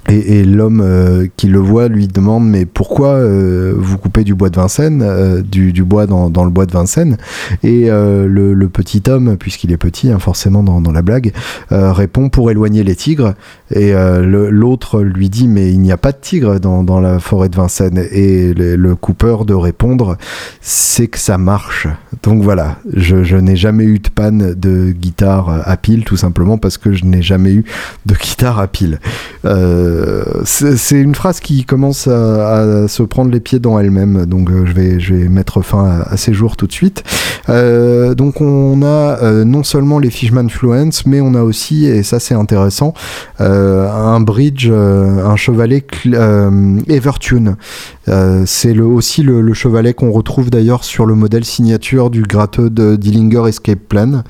et, et l'homme euh, qui le voit lui demande: mais pourquoi euh, vous coupez du bois de Vincennes, euh, du, du bois dans, dans le bois de Vincennes? Et euh, le, le petit homme, puisqu'il est petit hein, forcément dans, dans la blague, euh, répond: pour éloigner les tigres. Et euh, le, l'autre lui dit: mais il n'y a pas de tigre dans, dans la forêt de Vincennes. Et le, le coupeur de répondre: c'est que ça marche. Donc voilà, je, je n'ai jamais eu de panne de guitare à pile, tout simplement parce que je n'ai jamais eu de guitare à pile. Euh, c'est, c'est une phrase qui commence à, à se prendre les pieds dans elle-même, donc je vais, je vais mettre fin à, à ces jours tout de suite. Euh, donc on a euh, non seulement les Fishman Fluence, mais on a aussi, et ça c'est intéressant, euh, un bridge, euh, un chevalet cl- euh, Evertune. Euh, c'est le, aussi le, le chevalet qu'on retrouve d'ailleurs sur le modèle signature du gratteux de Dillinger Escape Plan,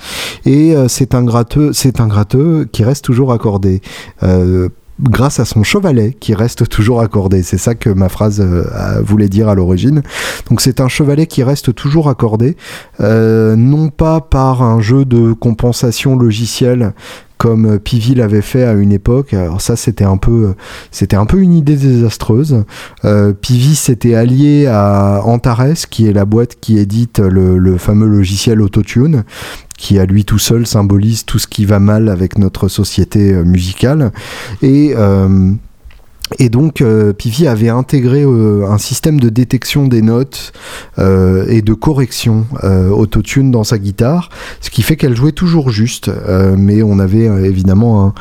et euh, c'est un gratteux, c'est un gratteux qui reste toujours accordé euh, grâce à son chevalet qui reste toujours accordé. C'est ça que ma phrase euh, voulait dire à l'origine. Donc c'est un chevalet qui reste toujours accordé, euh, non pas par un jeu de compensation logicielle comme Pivi l'avait fait à une époque. Alors ça, c'était un peu, c'était un peu une idée désastreuse. Euh, Pivi s'était allié à Antares, qui est la boîte qui édite le, le fameux logiciel Autotune, qui à lui tout seul symbolise tout ce qui va mal avec notre société musicale. Et... Euh, Et donc euh, Pivi avait intégré euh, un système de détection des notes euh, et de correction euh, autotune dans sa guitare, ce qui fait qu'elle jouait toujours juste, euh, mais on avait euh, évidemment un,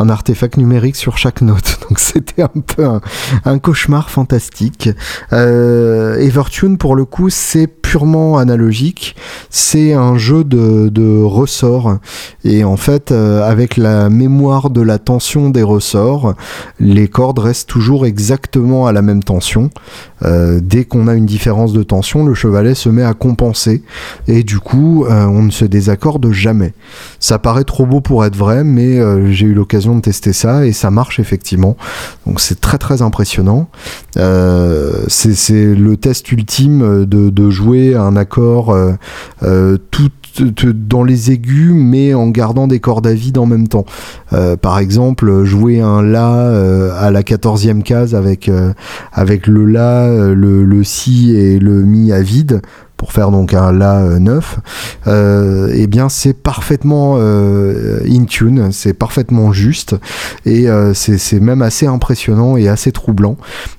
un artefact numérique sur chaque note, donc c'était un peu un, un cauchemar fantastique. euh, Evertune, pour le coup, c'est purement analogique, c'est un jeu de, de ressorts, et en fait euh, avec la mémoire de la tension des ressorts, les cordes restent toujours exactement à la même tension. Euh, dès qu'on a une différence de tension, le chevalet se met à compenser, et du coup euh, on ne se désaccorde jamais. Ça paraît trop beau pour être vrai, mais euh, j'ai eu l'occasion de tester ça et ça marche effectivement, donc c'est très très impressionnant. euh, c'est, c'est le test ultime de, de jouer un accord euh, euh, tout dans les aigus, mais en gardant des cordes à vide en même temps. Euh, par exemple, jouer un La euh, à la quatorzième case avec, euh, avec le La, le, le Si et le Mi à vide, pour faire donc un La euh, neuf, euh, et bien c'est parfaitement euh, in tune, c'est parfaitement juste, et euh, c'est, c'est même assez impressionnant et assez troublant,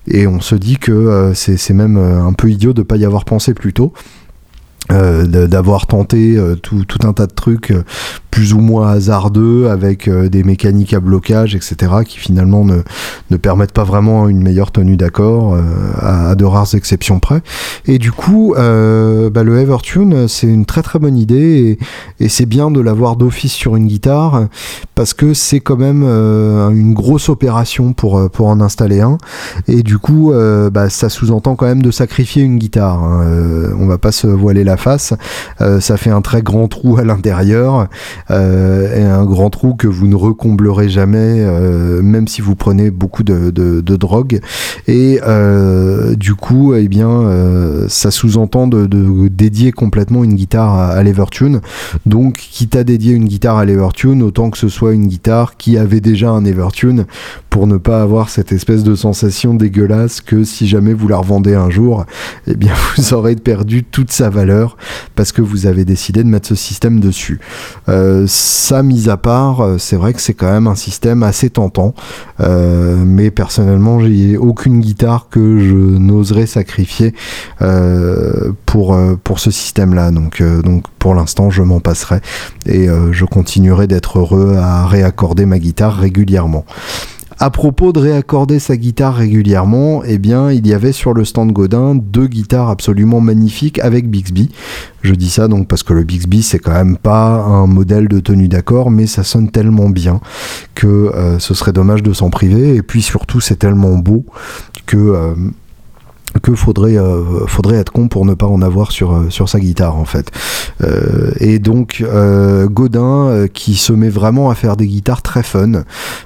et on se dit que euh, c'est, c'est même un peu idiot de ne pas y avoir pensé plus tôt. Euh, d'avoir tenté euh, tout, tout un tas de trucs euh, plus ou moins hasardeux, avec euh, des mécaniques à blocage, et cetera, qui finalement ne, ne permettent pas vraiment une meilleure tenue d'accord, euh, à, à de rares exceptions près. Et du coup, euh, bah, le Evertune, c'est une très très bonne idée, et, et c'est bien de l'avoir d'office sur une guitare, parce que c'est quand même euh, une grosse opération pour, pour en installer un, et du coup, euh, bah, ça sous-entend quand même de sacrifier une guitare. Hein. Euh, on va pas se voiler la face, euh, ça fait un très grand trou à l'intérieur, euh, est un grand trou que vous ne recomblerez jamais, euh, même si vous prenez beaucoup de, de, de drogue. Et euh, du coup, eh bien, euh, ça sous-entend de, de dédier complètement une guitare à, à l'Evertune. Donc, quitte à dédier une guitare à l'Evertune, autant que ce soit une guitare qui avait déjà un Evertune, pour ne pas avoir cette espèce de sensation dégueulasse que si jamais vous la revendez un jour, eh bien, vous aurez perdu toute sa valeur parce que vous avez décidé de mettre ce système dessus. Euh, ça, mis à part, c'est vrai que c'est quand même un système assez tentant, euh, mais personnellement, j'ai aucune guitare que je n'oserais sacrifier euh, pour, euh, pour ce système-là. Donc, euh, donc, pour l'instant, je m'en passerai et euh, je continuerai d'être heureux à réaccorder ma guitare régulièrement. À propos de réaccorder sa guitare régulièrement, eh bien, il y avait sur le stand Godin deux guitares absolument magnifiques avec Bixby. Je dis ça donc parce que le Bixby, c'est quand même pas un modèle de tenue d'accord, mais ça sonne tellement bien que euh, ce serait dommage de s'en priver. Et puis surtout, c'est tellement beau que... Euh, que faudrait, euh, faudrait être con pour ne pas en avoir sur, sur sa guitare en fait. Euh, et donc euh, Godin euh, qui se met vraiment à faire des guitares très fun.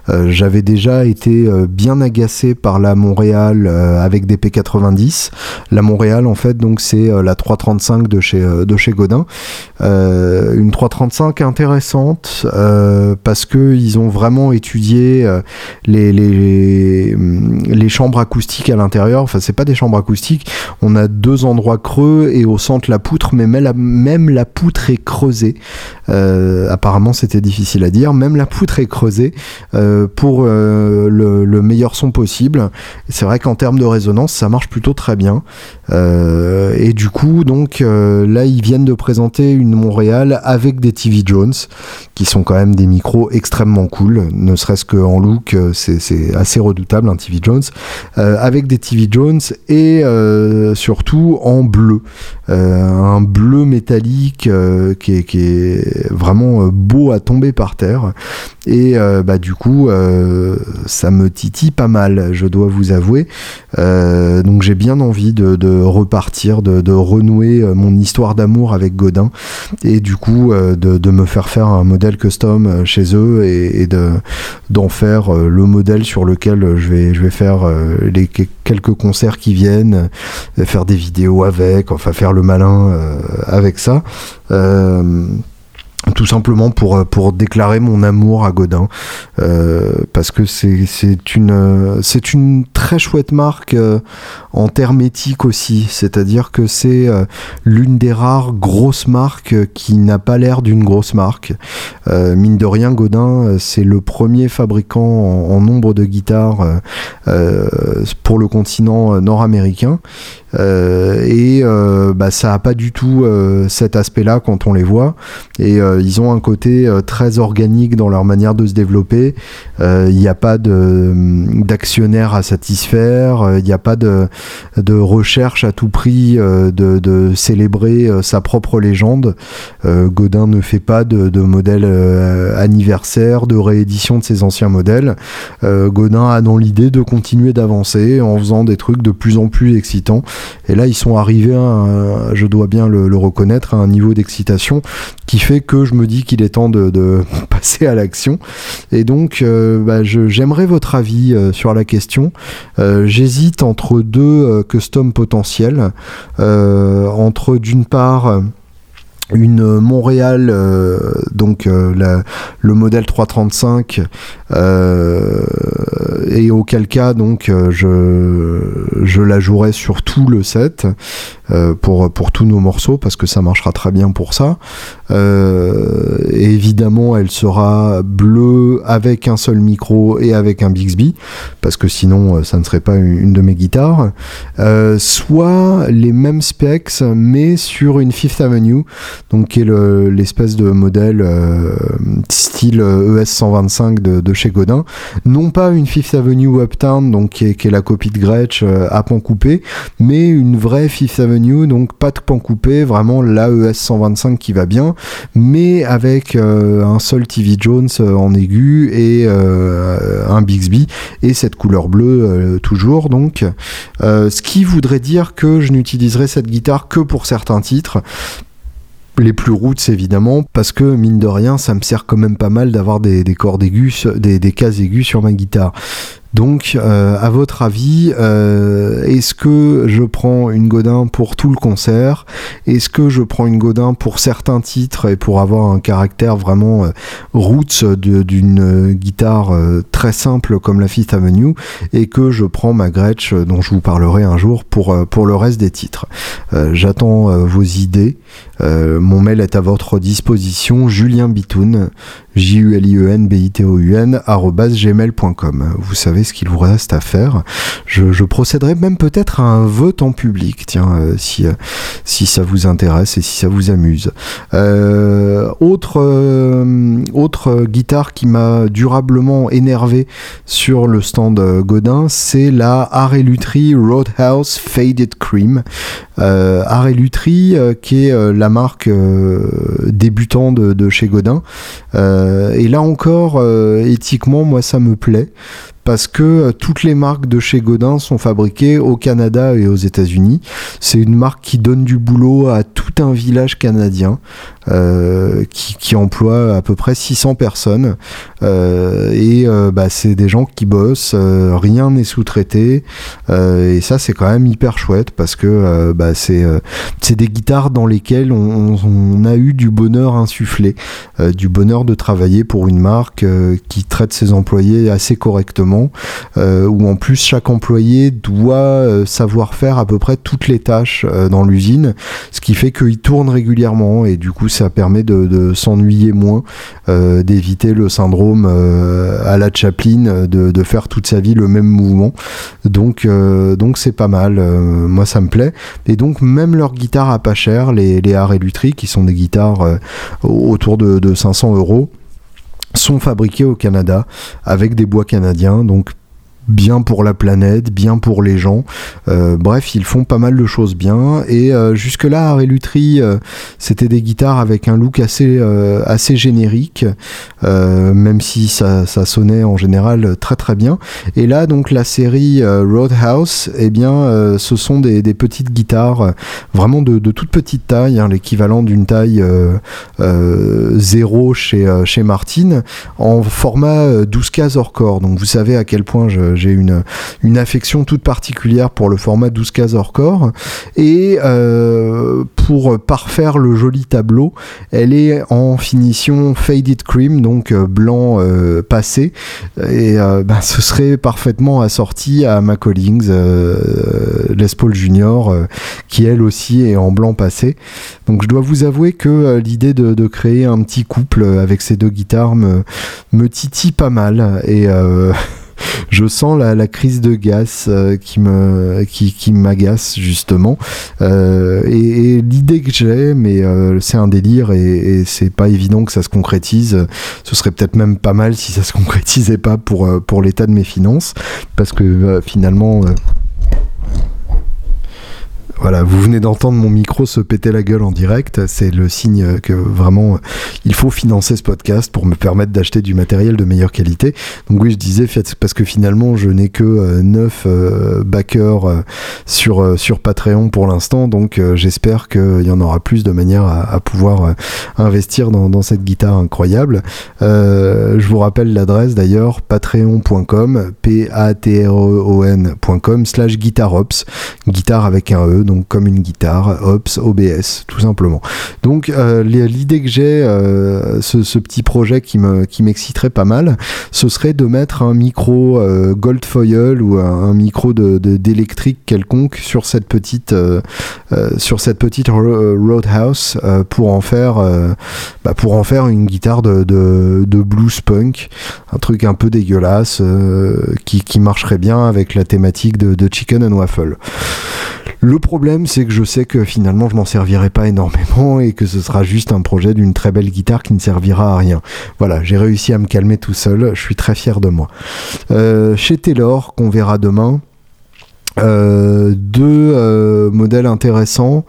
Euh, j'avais déjà été euh, bien agacé par la Montréal euh, avec des P quatre-vingt-dix. La Montréal en fait donc c'est euh, la trois cent trente-cinq de chez, euh, de chez Godin. Euh, une trois cent trente-cinq intéressante euh, parce que ils ont vraiment étudié euh, les, les, les chambres acoustiques à l'intérieur. Enfin c'est pas des chambres acoustique, on a deux endroits creux et au centre la poutre, mais même la, même la poutre est creusée. Euh, apparemment c'était difficile à dire, même la poutre est creusée euh, pour euh, le, le meilleur son possible. C'est vrai qu'en termes de résonance, ça marche plutôt très bien. Euh, et du coup, donc euh, là, ils viennent de présenter une Montréal avec des T V Jones, qui sont quand même des micros extrêmement cool, ne serait-ce qu'en look, c'est, c'est assez redoutable un T V Jones, euh, avec des T V Jones et euh, surtout en bleu, euh, un bleu métallique euh, qui, est, qui est vraiment beau à tomber par terre et euh, bah du coup euh, ça me titille pas mal, je dois vous avouer. Euh, donc j'ai bien envie de, de repartir, de, de renouer mon histoire d'amour avec Godin et du coup euh, de, de me faire faire un modèle custom chez eux et, et de, d'en faire le modèle sur lequel je vais, je vais faire les quelques concerts qui viennent, faire des vidéos avec, enfin faire le malin euh, avec ça. Euh, tout simplement pour, pour déclarer mon amour à Godin euh, parce que c'est, c'est, une, c'est une très chouette marque euh, en termes éthiques aussi, c'est-à-dire que c'est euh, l'une des rares grosses marques qui n'a pas l'air d'une grosse marque. Euh, mine de rien, Godin c'est le premier fabricant en, en nombre de guitares euh, pour le continent nord-américain. Euh, et euh, bah, ça a pas du tout euh, cet aspect-là quand on les voit et euh, ils ont un côté euh, très organique dans leur manière de se développer. Il euh, n'y a pas de, d'actionnaire à satisfaire, il euh, n'y a pas de, de recherche à tout prix euh, de, de célébrer euh, sa propre légende. euh, Godin ne fait pas de, de modèles euh, anniversaires, de réédition de ses anciens modèles. euh, Godin a dans l'idée de continuer d'avancer en faisant des trucs de plus en plus excitants. Et là, ils sont arrivés, à, je dois bien le, le reconnaître, à un niveau d'excitation qui fait que je me dis qu'il est temps de, de passer à l'action. Et donc, euh, bah, je, j'aimerais votre avis euh, sur la question. Euh, j'hésite entre deux euh, custom potentiels, euh, entre d'une part... une Montréal, euh, donc euh, la, le modèle trois cent trente-cinq, euh, et auquel cas donc euh, je je la jouerai sur tout le set euh, pour pour tous nos morceaux parce que ça marchera très bien pour ça. Euh, évidemment, elle sera bleue avec un seul micro et avec un Bixby parce que sinon ça ne serait pas une, une de mes guitares. Euh, soit les mêmes specs mais sur une Fifth Avenue. Donc qui est le, l'espèce de modèle euh, style E S cent vingt-cinq de, de chez Godin, non pas une Fifth Avenue Uptown, donc qui est, qui est la copie de Gretsch euh, à pan coupé, mais une vraie Fifth Avenue, donc pas de pan coupé, vraiment la E S cent vingt-cinq qui va bien, mais avec euh, un seul T V Jones en aigu et euh, un Bixby et cette couleur bleue euh, toujours, donc euh, ce qui voudrait dire que je n'utiliserai cette guitare que pour certains titres. les plus roots évidemment, parce que mine de rien ça me sert quand même pas mal d'avoir des, des cordes aiguës, des, des cases aiguës sur ma guitare. Donc euh, à votre avis, euh, est-ce que je prends une Godin pour tout le concert? Est-ce que je prends une Godin pour certains titres et pour avoir un caractère vraiment euh, roots de, d'une euh, guitare euh, très simple comme la Fifth Avenue, et que je prends ma Gretsch euh, dont je vous parlerai un jour pour, euh, pour le reste des titres? euh, J'attends euh, vos idées. Euh, mon mail est à votre disposition, Julien Bitoun, J-U-L-I-E-N-B-I-T-O-U-N arobase gmail point com. Vous savez ce qu'il vous reste à faire. Je, je procéderai même peut-être à un vote en public, tiens, euh, si, euh, si ça vous intéresse et si ça vous amuse. Euh, autre, euh, autre guitare qui m'a durablement énervé sur le stand Godin, c'est la Hare Lutry Roadhouse Faded Cream. Euh, Hare Lutry, euh, qui est euh, la marque euh, débutant de, de chez Godin. Euh, et là encore, euh, éthiquement, moi ça me plaît, parce que euh, toutes les marques de chez Godin sont fabriquées au Canada et aux États-Unis. C'est une marque qui donne du boulot à tout un village canadien, euh, qui, qui emploie à peu près six cents personnes, euh, et euh, bah, c'est des gens qui bossent, euh, rien n'est sous-traité, euh, et ça c'est quand même hyper chouette, parce que euh, bah, c'est, euh, c'est des guitares dans lesquelles on, on a eu du bonheur insufflé, euh, du bonheur de travailler pour une marque euh, qui traite ses employés assez correctement, Euh, où en plus chaque employé doit euh, savoir faire à peu près toutes les tâches euh, dans l'usine, ce qui fait qu'il tourne régulièrement et du coup ça permet de, de s'ennuyer moins, euh, d'éviter le syndrome euh, à la Chaplin de, de faire toute sa vie le même mouvement. Donc, euh, donc c'est pas mal, euh, moi ça me plaît. Et donc même leurs guitares à pas cher, les, les Hare Lutry, qui sont des guitares euh, autour de, de cinq cents euros, sont fabriqués au Canada avec des bois canadiens, donc bien pour la planète, bien pour les gens. Euh, bref, ils font pas mal de choses bien. Et euh, jusque-là, Hare Lutry, euh, c'était des guitares avec un look assez, euh, assez générique, euh, même si ça, ça sonnait en général très très bien. Et là, donc, la série euh, Roadhouse, eh bien, euh, ce sont des, des petites guitares euh, vraiment de, de toute petite taille, hein, l'équivalent d'une taille euh, euh, zéro chez, euh, chez Martine, en format euh, douze cases hors corps. Donc, vous savez à quel point je J'ai une, une affection toute particulière pour le format douze cases hors corps. Et euh, pour parfaire le joli tableau, elle est en finition faded cream, donc blanc euh, passé. Et euh, ben, ce serait parfaitement assorti à ma Collings euh, Les Paul Junior, euh, qui elle aussi est en blanc passé. Donc je dois vous avouer que euh, l'idée de, de créer un petit couple avec ces deux guitares me, me titille pas mal. Et euh, je sens la, la crise de gaz euh, qui, me, qui, qui m'agace justement, euh, et, et l'idée que j'ai, mais euh, c'est un délire et, et c'est pas évident que ça se concrétise. Ce serait peut-être même pas mal si ça se concrétisait pas pour, pour l'état de mes finances, parce que euh, finalement... Euh Voilà, vous venez d'entendre mon micro se péter la gueule en direct, c'est le signe que vraiment il faut financer ce podcast pour me permettre d'acheter du matériel de meilleure qualité. Donc oui, je disais, parce que finalement je n'ai que neuf backers sur, sur Patreon pour l'instant, donc j'espère qu'il y en aura plus de manière à, à pouvoir investir dans, dans cette guitare incroyable. Euh, je vous rappelle l'adresse d'ailleurs, patreon point com, p-a-t-r-e-o-n.com slash guitarops, guitare avec un E, donc comme une guitare, Ops, O B S, tout simplement. Donc euh, l'idée que j'ai, euh, ce, ce petit projet qui, me, qui m'exciterait pas mal, ce serait de mettre un micro euh, gold foil ou un micro de, de, d'électrique quelconque sur cette petite, euh, euh, sur cette petite Roadhouse euh, pour, en faire, euh, bah, pour en faire une guitare de, de, de blues punk, un truc un peu dégueulasse euh, qui, qui marcherait bien avec la thématique de, de Chicken and Waffle. Le problème, c'est que je sais que finalement je m'en servirai pas énormément et que ce sera juste un projet d'une très belle guitare qui ne servira à rien. Voilà, j'ai réussi à me calmer tout seul, je suis très fier de moi. Euh, chez Taylor, qu'on verra demain, Euh, deux euh, modèles intéressants,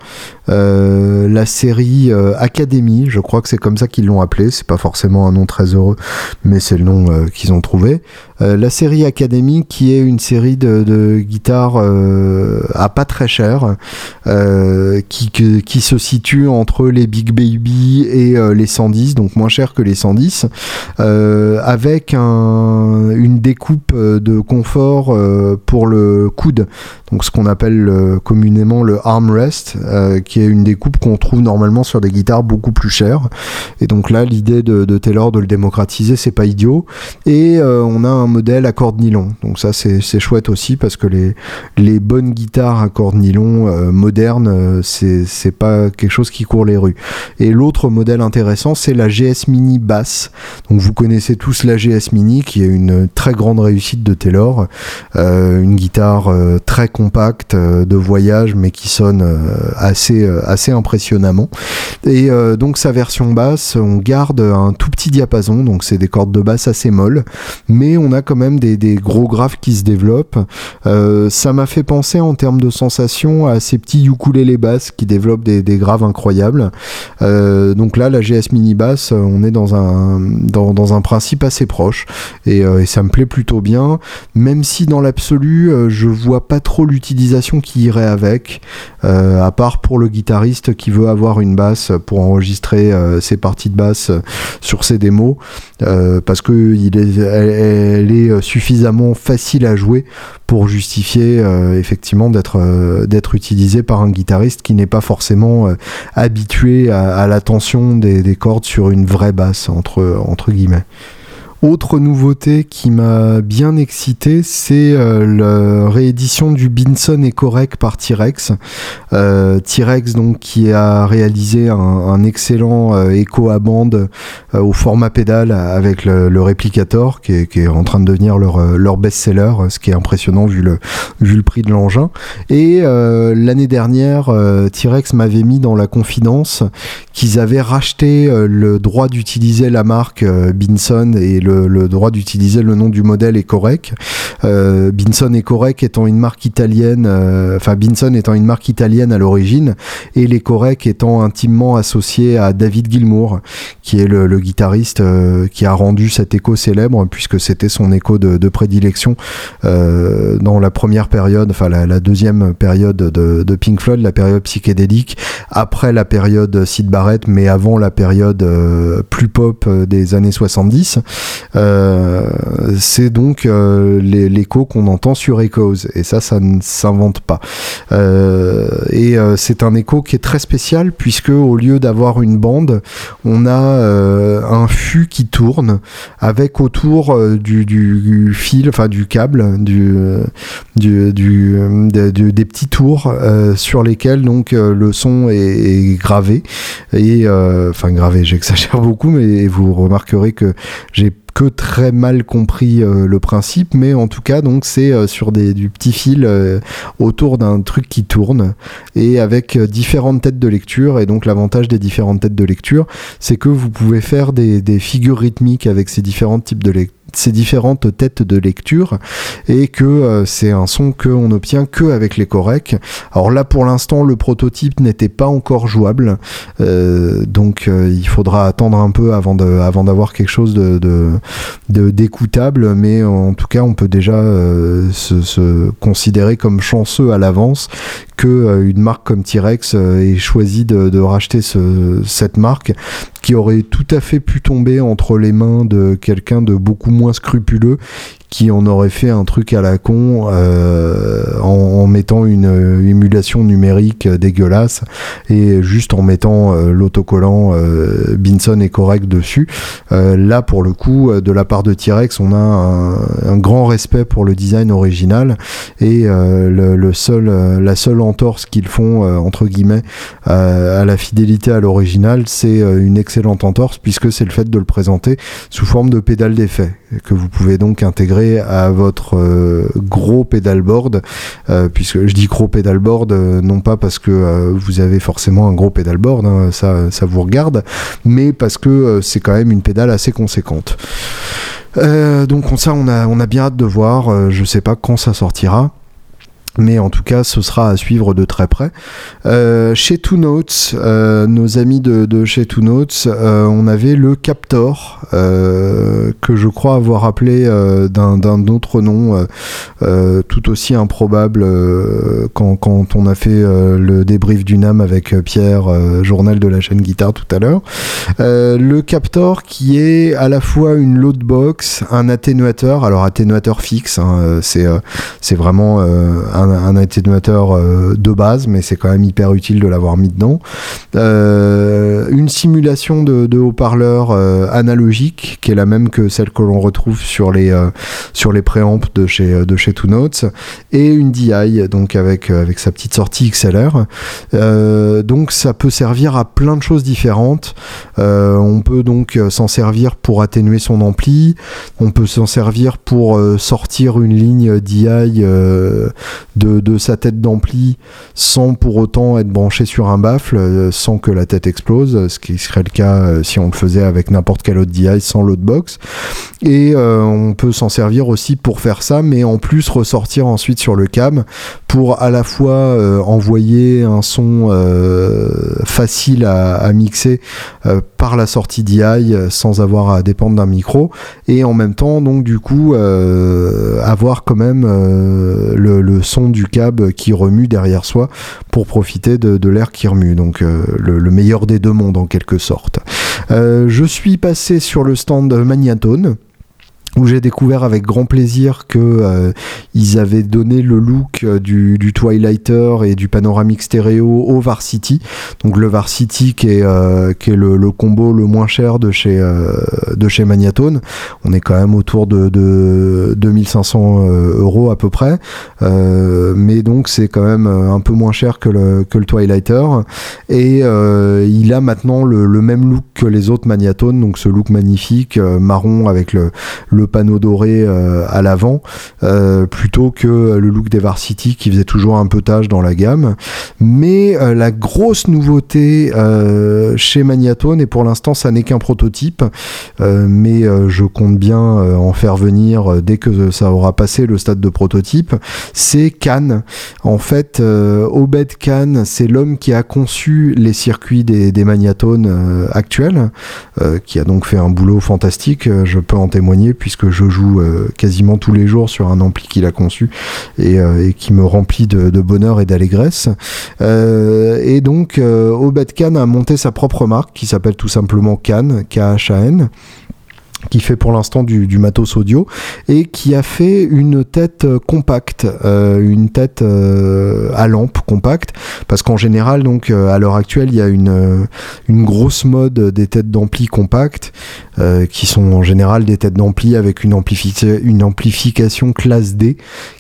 euh, la série euh, Academy, je crois que c'est comme ça qu'ils l'ont appelé, c'est pas forcément un nom très heureux mais c'est le nom euh, qu'ils ont trouvé, Euh, la série Academy, qui est une série de, de guitares euh, à pas très cher, euh, qui, que, qui se situe entre les Big Baby et euh, les cent dix, donc moins cher que les cent dix, euh, avec un, une découpe de confort euh, pour le coude, donc ce qu'on appelle euh, communément le armrest, euh, qui est une découpe qu'on trouve normalement sur des guitares beaucoup plus chères. Et donc là, l'idée de, de Taylor de le démocratiser, c'est pas idiot. Et euh, on a un modèle à corde nylon, donc ça c'est, c'est chouette aussi, parce que les, les bonnes guitares à corde nylon euh, modernes, euh, c'est, c'est pas quelque chose qui court les rues. Et l'autre modèle intéressant, c'est la G S Mini basse. Donc vous connaissez tous la G S Mini, qui est une très grande réussite de Taylor, euh, une guitare euh, très compacte euh, de voyage, mais qui sonne euh, assez, euh, assez impressionnamment. Et euh, donc sa version basse, on garde un tout petit diapason, donc c'est des cordes de basse assez molles, mais on a quand même des, des gros graves qui se développent. Euh, ça m'a fait penser en termes de sensation à ces petits ukulélés basses qui développent des, des graves incroyables. Euh, donc là, la G S Mini basse, on est dans un, dans, dans un principe assez proche, et, euh, et ça me plaît plutôt bien, même si dans l'absolu, euh, je vois pas trop l'utilisation qui irait avec, euh, à part pour le guitariste qui veut avoir une basse pour enregistrer euh, ses parties de basse sur ses démos, euh, parce que il est, elle, elle est suffisamment facile à jouer pour justifier euh, effectivement d'être, euh, d'être utilisée par un guitariste qui n'est pas forcément euh, habitué à, à la tension des, des cordes sur une vraie basse, entre, entre guillemets. Autre nouveauté qui m'a bien excité, c'est euh, la réédition du Binson Ecorec par T-Rex. Euh, T-Rex donc, qui a réalisé un, un excellent euh, écho à bande euh, au format pédale avec le, le Replicator, qui est, qui est en train de devenir leur, leur best-seller, ce qui est impressionnant vu le, vu le prix de l'engin. Et euh, l'année dernière, euh, T-Rex m'avait mis dans la confidence qu'ils avaient racheté euh, le droit d'utiliser la marque euh, Binson et le Le, le droit d'utiliser le nom du modèle Ecorec. Euh, Binson Ecorec étant une marque italienne, enfin euh, Binson étant une marque italienne à l'origine, et l'Ecorec étant intimement associé à David Gilmour, qui est le, le guitariste euh, qui a rendu cet écho célèbre, puisque c'était son écho de, de prédilection euh, dans la première période, enfin la, la deuxième période de, de Pink Floyd, la période psychédélique, après la période Syd Barrett, mais avant la période euh, plus pop des années soixante-dix. Euh, c'est donc euh, les, l'écho qu'on entend sur Echoes, et ça, ça ne s'invente pas. Euh, et euh, c'est un écho qui est très spécial, puisque au lieu d'avoir une bande, on a euh, un fût qui tourne avec autour euh, du, du fil, enfin du câble, du, euh, du, du, de, du des petits tours euh, sur lesquels donc euh, le son est, est gravé, et enfin euh, gravé, j'exagère beaucoup, mais vous remarquerez que j'ai que très mal compris euh, le principe, mais en tout cas donc c'est euh, sur des, du petit fil euh, autour d'un truc qui tourne, et avec euh, différentes têtes de lecture. Et donc l'avantage des différentes têtes de lecture, c'est que vous pouvez faire des, des figures rythmiques avec ces différents types de lecture, ces différentes têtes de lecture, et que euh, c'est un son qu'on n'obtient que avec l'Ecorec. Alors là, pour l'instant, le prototype n'était pas encore jouable, euh, donc euh, il faudra attendre un peu avant, de, avant d'avoir quelque chose de, de, de, d'écoutable, mais en tout cas on peut déjà euh, se, se considérer comme chanceux à l'avance que euh, une marque comme T-Rex euh, ait choisi de, de racheter ce, cette marque, qui aurait tout à fait pu tomber entre les mains de quelqu'un de beaucoup moins scrupuleux, qui en aurait fait un truc à la con euh, en, en mettant une euh, émulation numérique euh, dégueulasse, et juste en mettant euh, l'autocollant euh, Binson Ecorec dessus. Euh, là, pour le coup, de la part de T-Rex, on a un, un grand respect pour le design original, et euh, le, le seul, euh, la seule entorse qu'ils font euh, entre guillemets euh, à la fidélité à l'original, c'est euh, une excellente entorse, puisque c'est le fait de le présenter sous forme de pédale d'effet, que vous pouvez donc intégrer à votre euh, gros pédalboard, euh, puisque je dis gros pédalboard euh, non pas parce que euh, vous avez forcément un gros pédalboard, hein, ça, ça vous regarde, mais parce que euh, c'est quand même une pédale assez conséquente. Euh, donc on, ça on a, on a bien hâte de voir, euh, je sais pas quand ça sortira. Mais en tout cas, ce sera à suivre de très près. Euh, chez Two Notes, euh, nos amis de, de chez Two Notes, euh, on avait le Captor, euh, que je crois avoir appelé euh, d'un, d'un autre nom, euh, euh, tout aussi improbable, euh, quand, quand on a fait euh, le débrief du N A M avec Pierre, euh, journal de la chaîne Guitare tout à l'heure. Euh, le Captor qui est à la fois une loadbox, un atténuateur, alors atténuateur fixe, hein, c'est, euh, c'est vraiment... Euh, un Un, un atténuateur euh, de base, mais c'est quand même hyper utile de l'avoir mis dedans. Euh, une simulation de, de haut-parleur euh, analogique, qui est la même que celle que l'on retrouve sur les euh, sur les préamps de chez de chez Two Notes, et une D I, donc avec euh, avec sa petite sortie X L R. Euh, donc ça peut servir à plein de choses différentes. Euh, on peut donc s'en servir pour atténuer son ampli. On peut s'en servir pour euh, sortir une ligne D I. Euh, De, de sa tête d'ampli sans pour autant être branché sur un baffle, sans que la tête explose, ce qui serait le cas si on le faisait avec n'importe quel autre D I sans loadbox. Et euh, on peut s'en servir aussi pour faire ça, mais en plus ressortir ensuite sur le cam pour à la fois euh, envoyer un son euh, facile à, à mixer euh, par la sortie D I sans avoir à dépendre d'un micro, et en même temps donc du coup euh, avoir quand même euh, le, le le son du cab qui remue derrière soi pour profiter de, de l'air qui remue, donc euh, le, le meilleur des deux mondes en quelque sorte. Euh, je suis passé sur le stand Magnatone, où j'ai découvert avec grand plaisir que euh, ils avaient donné le look du, du Twilighter et du panoramique stéréo au Varsity. Donc le Varsity qui est, euh, qui est le, le combo le moins cher de chez, euh, de chez Magnatone. On est quand même autour de, de deux mille cinq cents euros à peu près. Euh, mais donc c'est quand même un peu moins cher que le, que le Twilighter. Et euh, il a maintenant le, le même look que les autres Magnatone. Donc ce look magnifique, euh, marron avec le, le le panneau doré euh, à l'avant, euh, plutôt que le look des Varsity qui faisait toujours un peu tâche dans la gamme. Mais euh, la grosse nouveauté euh, chez Magnatone, et pour l'instant ça n'est qu'un prototype, euh, mais euh, je compte bien euh, en faire venir euh, dès que ça aura passé le stade de prototype, c'est Khan. En fait, euh, Obed Khan, c'est l'homme qui a conçu les circuits des, des Magnatone euh, actuels, euh, qui a donc fait un boulot fantastique, je peux en témoigner, puisque que je joue euh, quasiment tous les jours sur un ampli qu'il a conçu et, euh, et qui me remplit de, de bonheur et d'allégresse. Euh, et donc, euh, Obed Khan a monté sa propre marque qui s'appelle tout simplement Khan, K H A N, qui fait pour l'instant du, du matos audio et qui a fait une tête compacte, euh, une tête euh, à lampe compacte, parce qu'en général donc à l'heure actuelle il y a une une grosse mode des têtes d'ampli compactes euh, qui sont en général des têtes d'ampli avec une amplifi- une amplification classe D,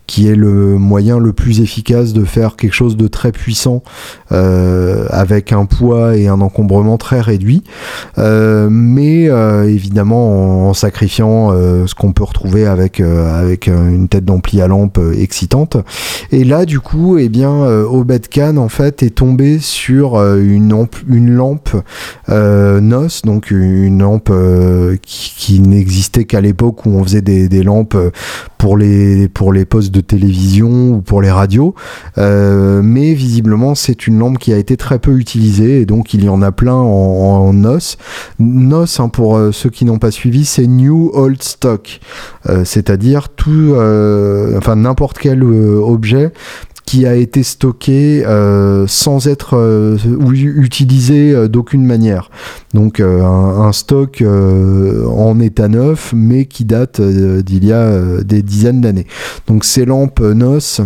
qui est le moyen le plus efficace de faire quelque chose de très puissant euh, avec un poids et un encombrement très réduit, euh, mais euh, évidemment en en sacrifiant euh, ce qu'on peut retrouver avec, euh, avec une tête d'ampli à lampe euh, excitante. Et là du coup eh bien, euh, Obed Khan en fait est tombé sur euh, une, amp- une lampe euh, N O S, donc une lampe euh, qui, qui n'existait qu'à l'époque où on faisait des, des lampes pour les, pour les postes de télévision ou pour les radios, euh, mais visiblement c'est une lampe qui a été très peu utilisée et donc il y en a plein en, en N O S. N O S, hein, pour euh, ceux qui n'ont pas suivi, c'est New Old Stock, euh, c'est-à-dire tout, euh, enfin n'importe quel euh, objet qui a été stocké euh, sans être euh, utilisé euh, d'aucune manière. Donc euh, un, un stock euh, en état neuf, mais qui date euh, d'il y a euh, des dizaines d'années. Donc ces lampes N O S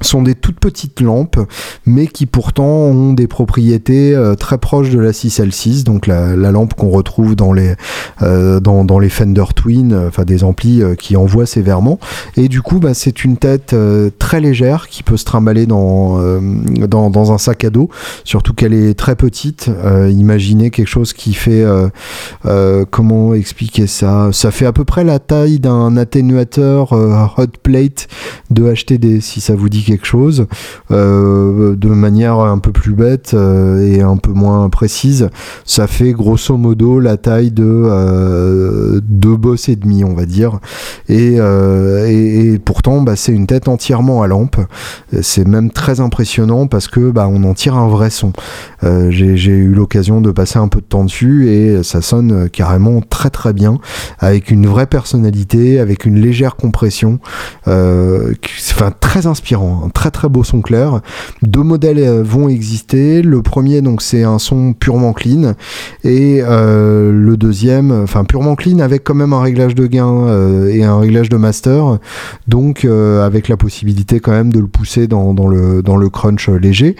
sont des toutes petites lampes, mais qui pourtant ont des propriétés euh, très proches de la six L six, donc la, la lampe qu'on retrouve dans les euh, dans, dans les Fender Twin, enfin euh, des amplis euh, qui envoient sévèrement. Et du coup, bah, c'est une tête euh, très légère qui peut se trimballer dans, euh, dans dans un sac à dos. Surtout qu'elle est très petite. Euh, imaginez quelque chose qui fait euh, euh, comment expliquer ça ? Ça fait à peu près la taille d'un atténuateur euh, hot plate de H T D, si ça vous dit dit quelque chose euh, de manière un peu plus bête euh, et un peu moins précise. Ça fait grosso modo la taille de euh, deux bosses et demi, on va dire, et, euh, et, et pourtant bah, c'est une tête entièrement à lampe. C'est même très impressionnant parce que bah, on en tire un vrai son. euh, j'ai, j'ai eu l'occasion de passer un peu de temps dessus et ça sonne carrément très très bien, avec une vraie personnalité, avec une légère compression, euh, enfin très inspirant, un très très beau son clair. Deux modèles vont exister, le premier donc c'est un son purement clean et euh, le deuxième, enfin purement clean avec quand même un réglage de gain euh, et un réglage de master, donc euh, avec la possibilité quand même de le pousser dans, dans, le, dans le crunch léger,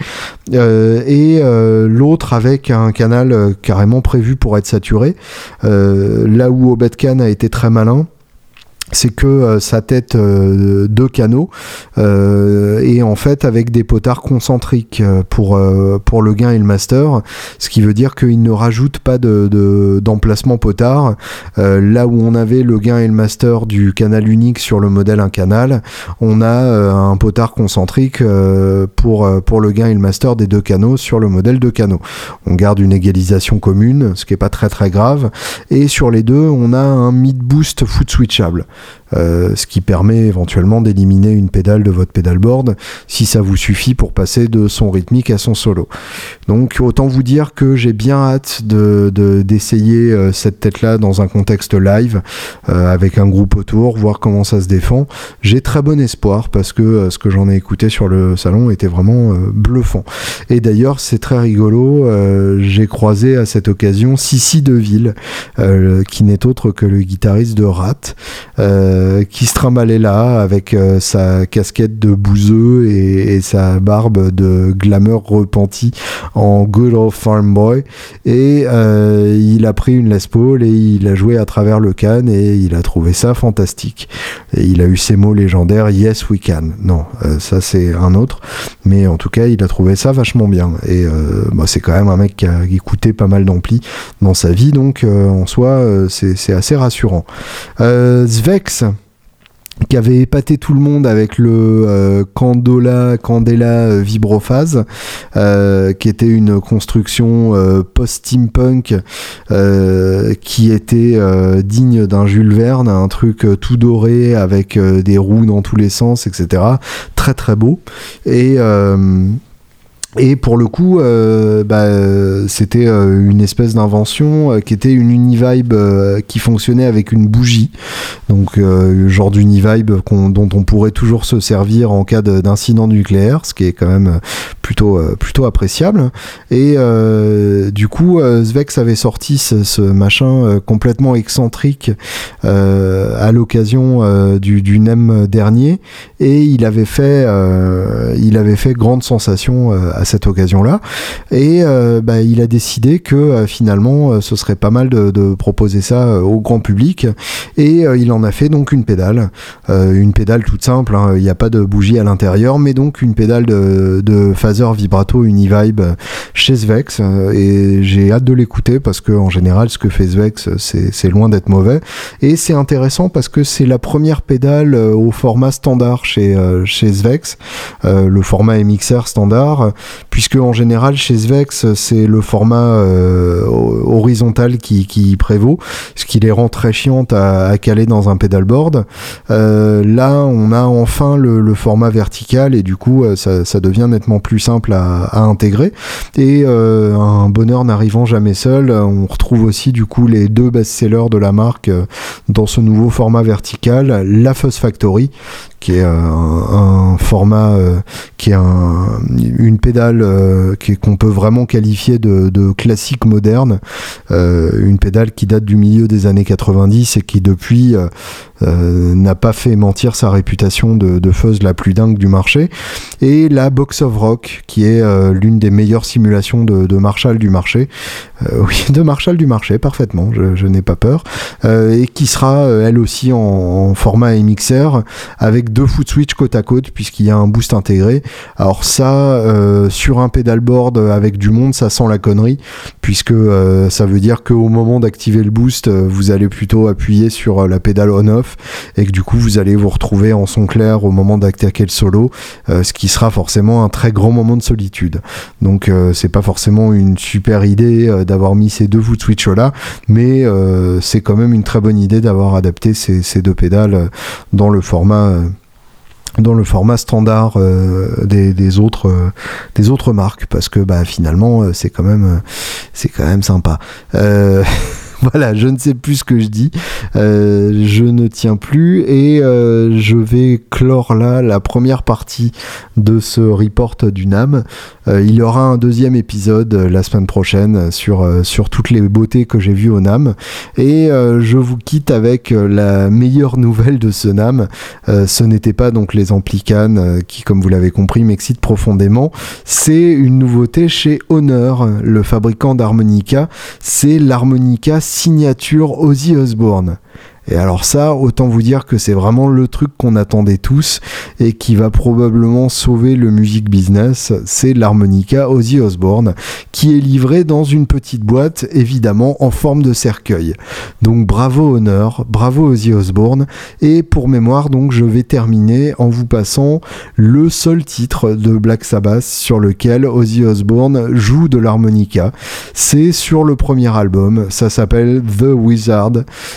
euh, et euh, l'autre avec un canal euh, carrément prévu pour être saturé. Euh, là où Obetkan a été très malin, c'est que euh, sa tête euh, de canot euh, est en fait avec des potards concentriques pour, euh, pour le gain et le master, ce qui veut dire qu'il ne rajoute pas de, de, d'emplacement potard. Euh, là où on avait le gain et le master du canal unique sur le modèle un canal, on a euh, un potard concentrique euh, pour, euh, pour le gain et le master des deux canots sur le modèle deux canots. On garde une égalisation commune, ce qui n'est pas très très grave, et sur les deux on a un mid-boost foot switchable. Euh, ce qui permet éventuellement d'éliminer une pédale de votre pedalboard si ça vous suffit pour passer de son rythmique à son solo. Donc autant vous dire que j'ai bien hâte de, de, d'essayer euh, cette tête là dans un contexte live euh, avec un groupe autour, voir comment ça se défend. J'ai très bon espoir parce que euh, ce que j'en ai écouté sur le salon était vraiment euh, bluffant, et d'ailleurs c'est très rigolo, euh, j'ai croisé à cette occasion Sissi Deville euh, qui n'est autre que le guitariste de Rat, euh, qui se trimballait là avec euh, sa casquette de bouseux et, et sa barbe de glamour repenti en good old farm boy, et euh, il a pris une Les Paul et il a joué à travers le can et il a trouvé ça fantastique, et il a eu ces mots légendaires: yes we can. Non, euh, ça c'est un autre, mais en tout cas il a trouvé ça vachement bien, et euh, bah, c'est quand même un mec qui a écouté pas mal d'amplis dans sa vie, donc euh, en soi euh, c'est, c'est assez rassurant. euh, Zvex, qui avait épaté tout le monde avec le euh, Candola, Candela Vibrophase, euh, qui était une construction euh, post-steampunk euh, qui était euh, digne d'un Jules Verne, un truc euh, tout doré avec euh, des roues dans tous les sens, et cetera. Très très beau. Et... Euh, Et pour le coup, euh, bah, c'était euh, une espèce d'invention euh, qui était une Univibe euh, qui fonctionnait avec une bougie, donc euh, genre d'Univibe dont on pourrait toujours se servir en cas de, d'incident nucléaire, ce qui est quand même plutôt euh, plutôt appréciable. Et euh, du coup, euh, Zvex avait sorti ce, ce machin euh, complètement excentrique euh, à l'occasion euh, du, du N A M dernier, et il avait fait euh, il avait fait grande sensation euh, à cette occasion-là, et euh, bah, il a décidé que euh, finalement euh, ce serait pas mal de, de proposer ça euh, au grand public, et euh, il en a fait donc une pédale, euh, une pédale toute simple, hein, il n'y a pas de bougie à l'intérieur, mais donc une pédale de, de phaser vibrato Univibe chez Zvex, euh, et j'ai hâte de l'écouter parce que en général ce que fait Zvex c'est, c'est loin d'être mauvais, et c'est intéressant parce que c'est la première pédale euh, au format standard chez, euh, chez Zvex, euh, le format M X R standard, puisque en général chez Zvex c'est le format euh, horizontal qui, qui prévaut, ce qui les rend très chiantes à, à caler dans un pedalboard. Euh, là on a enfin le, le format vertical, et du coup ça, ça devient nettement plus simple à, à intégrer, et euh, un bonheur n'arrivant jamais seul, on retrouve aussi du coup les deux best-sellers de la marque dans ce nouveau format vertical, la Fuzz Factory qui est un, un format euh, qui est un, une pédale euh, qui, qu'on peut vraiment qualifier de, de classique moderne, euh, une pédale qui date du milieu des années quatre-vingt-dix et qui depuis euh, euh, n'a pas fait mentir sa réputation de, de fuzz la plus dingue du marché, et la Box of Rock qui est euh, l'une des meilleures simulations de, de Marshall du marché, euh, oui de Marshall du marché parfaitement, je, je n'ai pas peur, euh, et qui sera euh, elle aussi en, en format M X R avec deux foot switch côte à côte puisqu'il y a un boost intégré. Alors ça, euh, sur un pédalboard avec du monde, ça sent la connerie puisque euh, ça veut dire qu'au moment d'activer le boost, vous allez plutôt appuyer sur la pédale on-off et que du coup vous allez vous retrouver en son clair au moment d'attaquer le solo, euh, ce qui sera forcément un très grand moment de solitude. Donc euh, c'est pas forcément une super idée euh, d'avoir mis ces deux foot switch là, mais euh, c'est quand même une très bonne idée d'avoir adapté ces, ces deux pédales dans le format dans le format standard euh, des, des autres euh, des autres marques, parce que bah finalement c'est quand même c'est quand même sympa. Euh... Voilà, je ne sais plus ce que je dis, euh, je ne tiens plus et euh, je vais clore là la première partie de ce report du N A M. Euh, il y aura un deuxième épisode euh, la semaine prochaine sur, euh, sur toutes les beautés que j'ai vues au N A M. Et euh, je vous quitte avec euh, la meilleure nouvelle de ce N A M. Euh, ce n'était pas donc les amplis Cannes euh, qui, comme vous l'avez compris, m'excitent profondément. C'est une nouveauté chez Honor, le fabricant d'harmonica. C'est l'harmonica signature Ozzy Osbourne. Et alors ça, autant vous dire que c'est vraiment le truc qu'on attendait tous et qui va probablement sauver le music business, c'est l'harmonica Ozzy Osbourne qui est livré dans une petite boîte, évidemment en forme de cercueil. Donc bravo Honor, bravo Ozzy Osbourne, et pour mémoire donc je vais terminer en vous passant le seul titre de Black Sabbath sur lequel Ozzy Osbourne joue de l'harmonica. C'est sur le premier album, ça s'appelle The Wizard,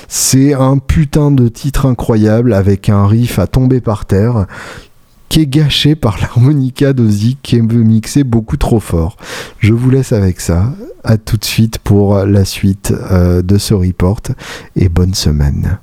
c'est un putain de titre incroyable avec un riff à tomber par terre qui est gâché par l'harmonica d'Ozzy qui est mixé beaucoup trop fort. Je vous laisse avec ça, à tout de suite pour la suite euh, de ce report et bonne semaine.